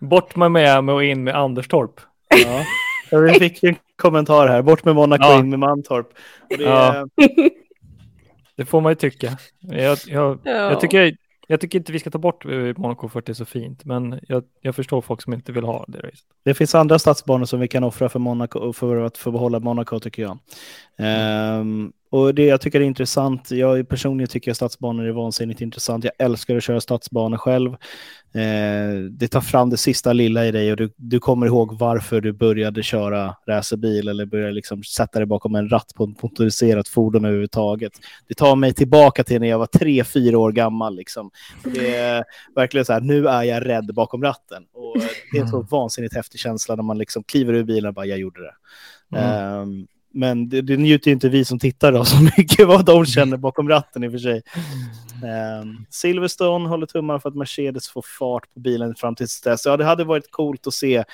Bort med Miami och in med Anderstorp. Ja. Jag fick en kommentar här. Bort med Monaco och in med Mantorp. Det får man ju tycka. Jag tycker inte vi ska ta bort Monaco för att det är så fint. Men jag förstår folk som inte vill ha det racet. Det finns andra stadsbanor som vi kan offra för Monaco, för att få behålla Monaco tycker jag. Och det jag tycker är intressant, jag personligen tycker att stadsbanor är vansinnigt intressant. Jag älskar att köra stadsbanor själv. Det tar fram det sista lilla i dig och du kommer ihåg varför du började köra racerbil eller började liksom sätta dig bakom en ratt på ett motoriserat fordon överhuvudtaget. Det tar mig tillbaka till när jag var 3-4 år gammal liksom. Det är verkligen så här, nu är jag rädd bakom ratten. Och det är en så vansinnigt häftig känsla när man liksom kliver ur bilen och bara, jag gjorde det. Men det njuter ju inte vi som tittar då så mycket vad de känner bakom ratten i och för sig. Silverstone håller tummar för att Mercedes får fart på bilen fram till dess. Ja, det hade varit coolt att se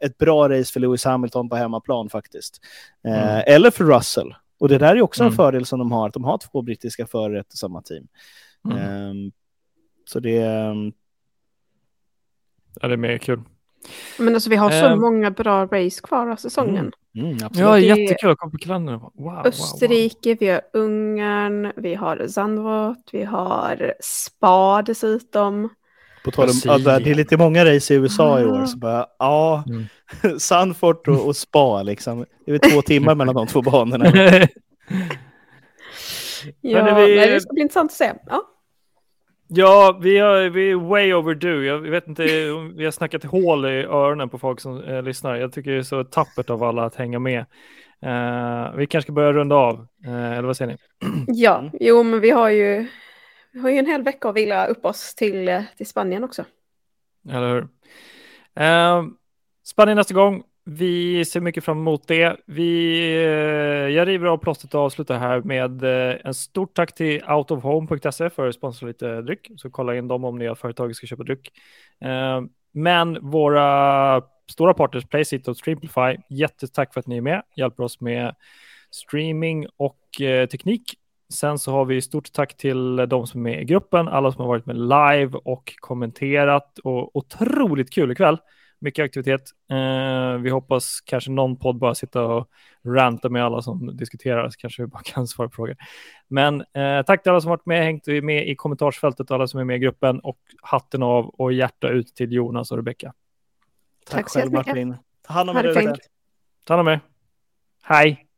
ett bra race för Lewis Hamilton på hemmaplan faktiskt. Eller för Russell. Och det där är också en fördel som de har, att de har två brittiska förare i samma team. Så det är det mer kul. Men alltså vi har så många bra race kvar av säsongen. Ja, jättekul att komma på kalendern. Wow, Österrike, wow. Vi har Ungern, vi har Zandvoort, vi har Spa dessutom. På tal om, det är lite många race i USA i år. Så bara, Zandvoort och Spa liksom. Det är väl 2 timmar mellan de två banorna. Ja, men det ska bli intressant att se. Ja. Ja, vi är way overdue. Jag vet inte, vi har snackat hål i öronen på folk som lyssnar. Jag tycker det är så tappert av alla att hänga med. Vi kanske ska börja runda av. Eller vad säger ni? Ja, jo men vi har ju en hel vecka att vila upp oss till Spanien också. Eller hur? Spanien nästa gång. Vi ser mycket fram emot det. Jag river av plåstret och avslutar här med en stort tack till outofhome.se för att sponsra lite dryck. Så kolla in dem om ni har företag ska köpa dryck. Men våra stora partners Playseat och Streamplify, jättetack för att ni är med. Hjälper oss med streaming och teknik. Sen så har vi stort tack till de som är med i gruppen. Alla som har varit med live och kommenterat. Och otroligt kul ikväll. Mycket aktivitet. Vi hoppas kanske någon podd bara sitta och ranta med alla som diskuterar. Så kanske vi bara kan svara på frågor. Men tack till alla som varit med. Hängt med i kommentarsfältet. Alla som är med i gruppen. Och hatten av och hjärta ut till Jonas och Rebecka. Tack själv Martin. Ta hand om er. Hej.